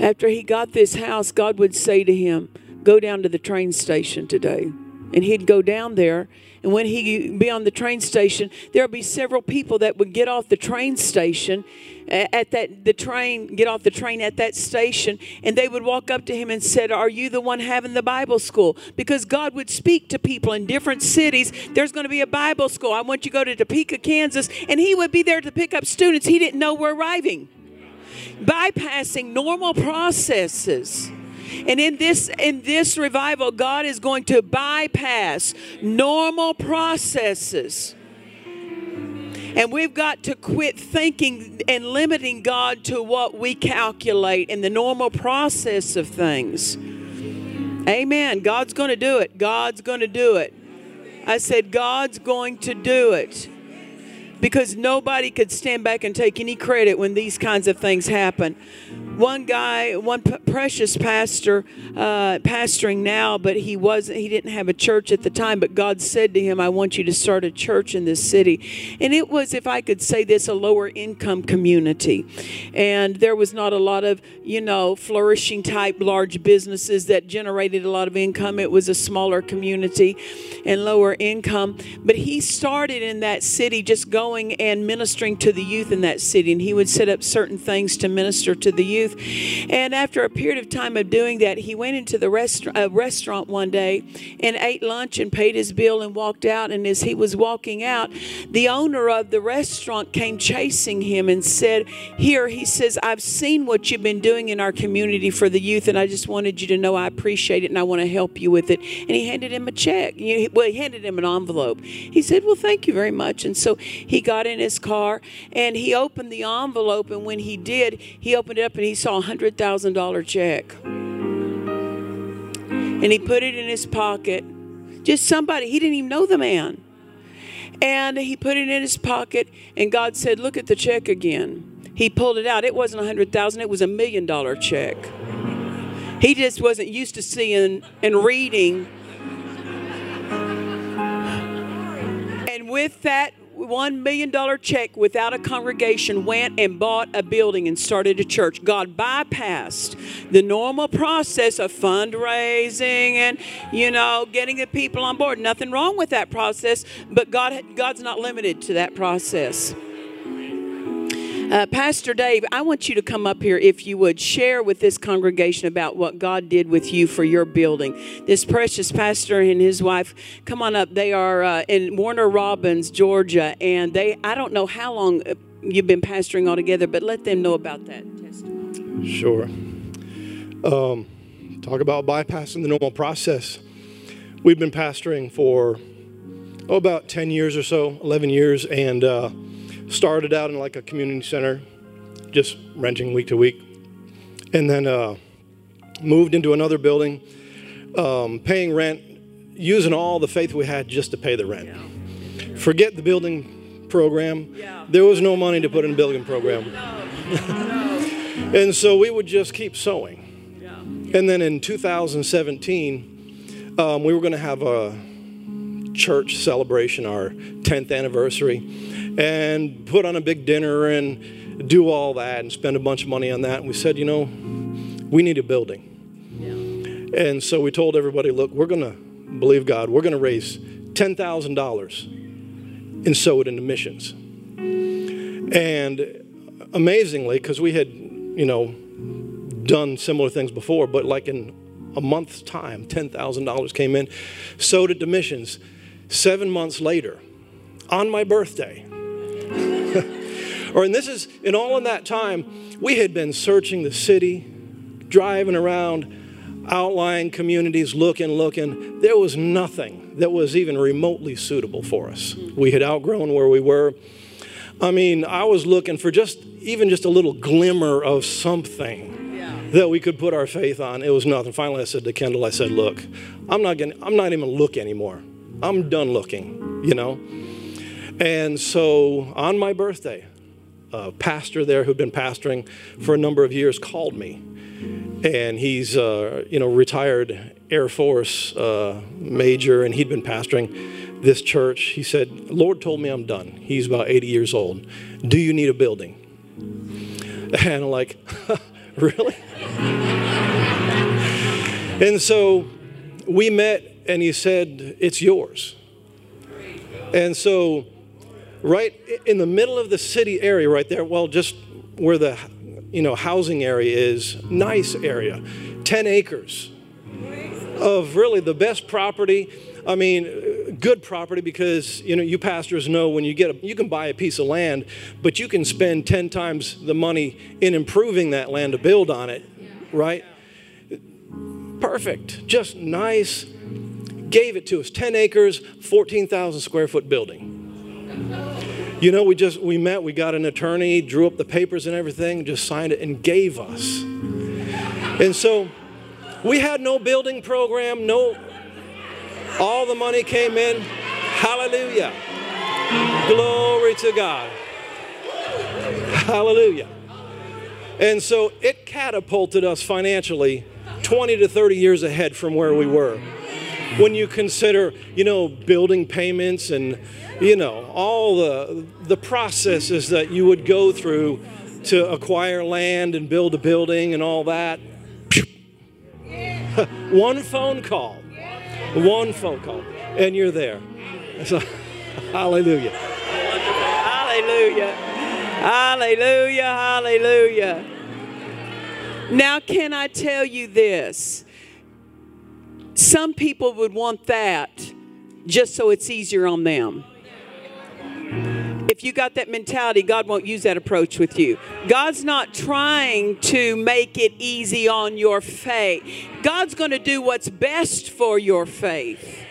after he got this house, God would say to him, go down to the train station today. And he'd go down there, and when he'd be on the train station, there'd be several people that would get off the train station at that station, and they would walk up to him and said, are you the one having the Bible school? Because God would speak to people in different cities. There's going to be a Bible school. I want you to go to Topeka, Kansas, and he would be there to pick up students he didn't know were arriving, bypassing normal processes. And in this revival, God is going to bypass normal processes. And we've got to quit thinking and limiting God to what we calculate in the normal process of things. Amen. God's going to do it. God's going to do it. I said, God's going to do it. Because nobody could stand back and take any credit when these kinds of things happen. One precious pastor, pastoring now, but he didn't have a church at the time. But God said to him, I want you to start a church in this city. And it was, if I could say this, a lower income community. And there was not a lot of, flourishing type large businesses that generated a lot of income. It was a smaller community and lower income. But he started in that city just going and ministering to the youth in that city. And he would set up certain things to minister to the youth. And after a period of time of doing that, he went into the restaurant one day and ate lunch and paid his bill and walked out. And as he was walking out, the owner of the restaurant came chasing him and said, here, he says, I've seen what you've been doing in our community for the youth, and I just wanted you to know I appreciate it and I want to help you with it. And he handed him a check. Well, he handed him an envelope. He said, well, thank you very much. And so he got in his car and he opened the envelope, and when he did, he opened it up and he saw a $100,000 check, and he put it in his pocket. Just somebody, he didn't even know the man, and he put it in his pocket, and God said, look at the check again. He pulled it out. It wasn't $100,000, it was $1 million check. He just wasn't used to seeing and reading. And with that $1 million check, without a congregation, went and bought a building and started a church. God bypassed the normal process of fundraising and, getting the people on board. Nothing wrong with that process, but God's not limited to that process. Pastor Dave, I want you to come up here if you would. Share with this congregation about what God did with you for your building. This precious pastor and his wife, come on up. They are in Warner Robins, Georgia, and I don't know how long you've been pastoring altogether, but let them know about that testimony. Sure. Talk about bypassing the normal process. We've been pastoring for about 10 years or so, 11 years, and started out in like a community center, just renting week to week, and then moved into another building, paying rent, using all the faith we had just to pay the rent. Yeah. Forget the building program. Yeah. There was no money to put in a building program. No. And so we would just keep sowing. Yeah. And then in 2017, we were going to have a church celebration, our 10th anniversary, and put on a big dinner and do all that and spend a bunch of money on that. And we said, we need a building. Yeah. And so we told everybody, look, we're going to and believe God, we're going to raise $10,000 and sow it into missions. And amazingly, because we had, done similar things before, but like in a month's time, $10,000 came in, sowed it to missions. 7 months later, on my birthday, and all in that time, we had been searching the city, driving around, outlying communities, looking. There was nothing that was even remotely suitable for us. We had outgrown where we were. I mean, I was looking for just a little glimmer of something that we could put our faith on. It was nothing. Finally, I said to Kendall, I said, look, I'm not even looking anymore. I'm done looking, And so on my birthday, a pastor there who'd been pastoring for a number of years called me, and he's retired Air Force major, and he'd been pastoring this church. He said, Lord told me I'm done. He's about 80 years old. Do you need a building? And I'm like, really? And so we met, and he said, it's yours. And so right in the middle of the city area right there, well, just where the, housing area is, nice area, 10 acres of really the best property. I mean, good property, because, you pastors know when you you can buy a piece of land, but you can spend 10 times the money in improving that land to build on it, right? Perfect, just nice. Gave it to us, 10 acres, 14,000 square foot building. We met, we got an attorney, drew up the papers and everything, just signed it and gave us. And so we had no building program, all the money came in. Hallelujah. Glory to God. Hallelujah. And so it catapulted us financially 20 to 30 years ahead from where we were. When you consider, building payments and, all the processes that you would go through to acquire land and build a building and all that. One phone call, and you're there. So, hallelujah. Hallelujah. Hallelujah. Hallelujah. Now, can I tell you this? Some people would want that just so it's easier on them. If you got that mentality, God won't use that approach with you. God's not trying to make it easy on your faith. God's going to do what's best for your faith.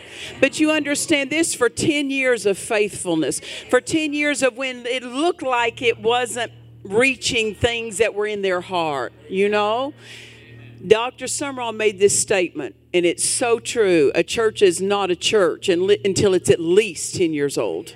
But you understand this, for 10 years of faithfulness, for 10 years of when it looked like it wasn't reaching things that were in their heart, Dr. Sumrall made this statement, and it's so true. A church is not a church until it's at least 10 years old.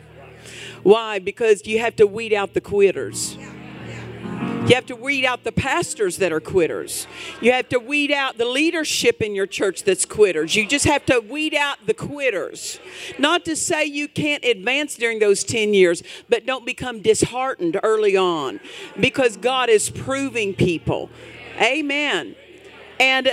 Why? Because you have to weed out the quitters. You have to weed out the pastors that are quitters. You have to weed out the leadership in your church that's quitters. You just have to weed out the quitters. Not to say you can't advance during those 10 years, but don't become disheartened early on, because God is proving people. Amen. And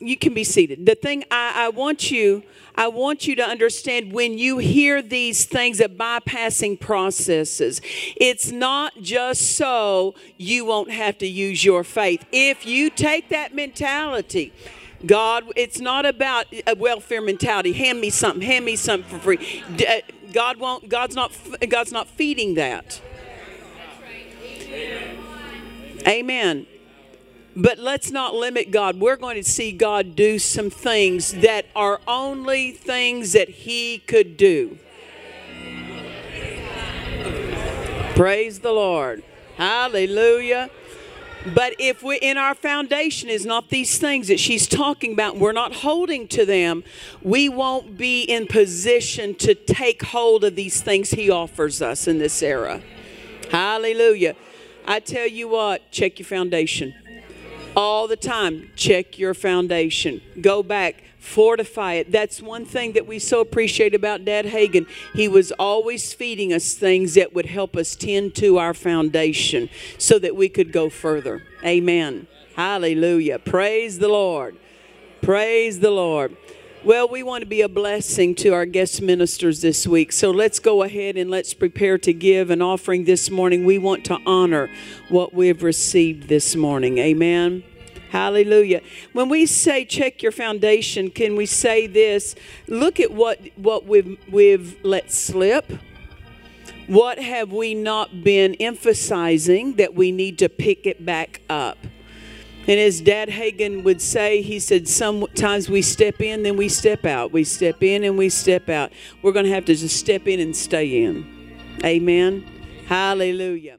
you can be seated. The thing I want you to understand, when you hear these things of bypassing processes, it's not just so you won't have to use your faith. If you take that mentality, God, it's not about a welfare mentality. Hand me something for free. God's not feeding that. Amen. But let's not limit God. We're going to see God do some things that are only things that He could do. Praise the Lord. Hallelujah. But if we in our foundation is not these things that she's talking about, and we're not holding to them, we won't be in position to take hold of these things He offers us in this era. Hallelujah. I tell you what, check your foundation. All the time, check your foundation. Go back, fortify it. That's one thing that we so appreciate about Dad Hagin. He was always feeding us things that would help us tend to our foundation so that we could go further. Amen. Hallelujah. Praise the Lord. Praise the Lord. Well, we want to be a blessing to our guest ministers this week. So let's go ahead and let's prepare to give an offering this morning. We want to honor what we've received this morning. Amen. Hallelujah. When we say check your foundation, can we say this? Look at what we've let slip. What have we not been emphasizing that we need to pick it back up? And as Dad Hagin would say, he said, sometimes we step in, then we step out. We step in and we step out. We're going to have to just step in and stay in. Amen. Hallelujah.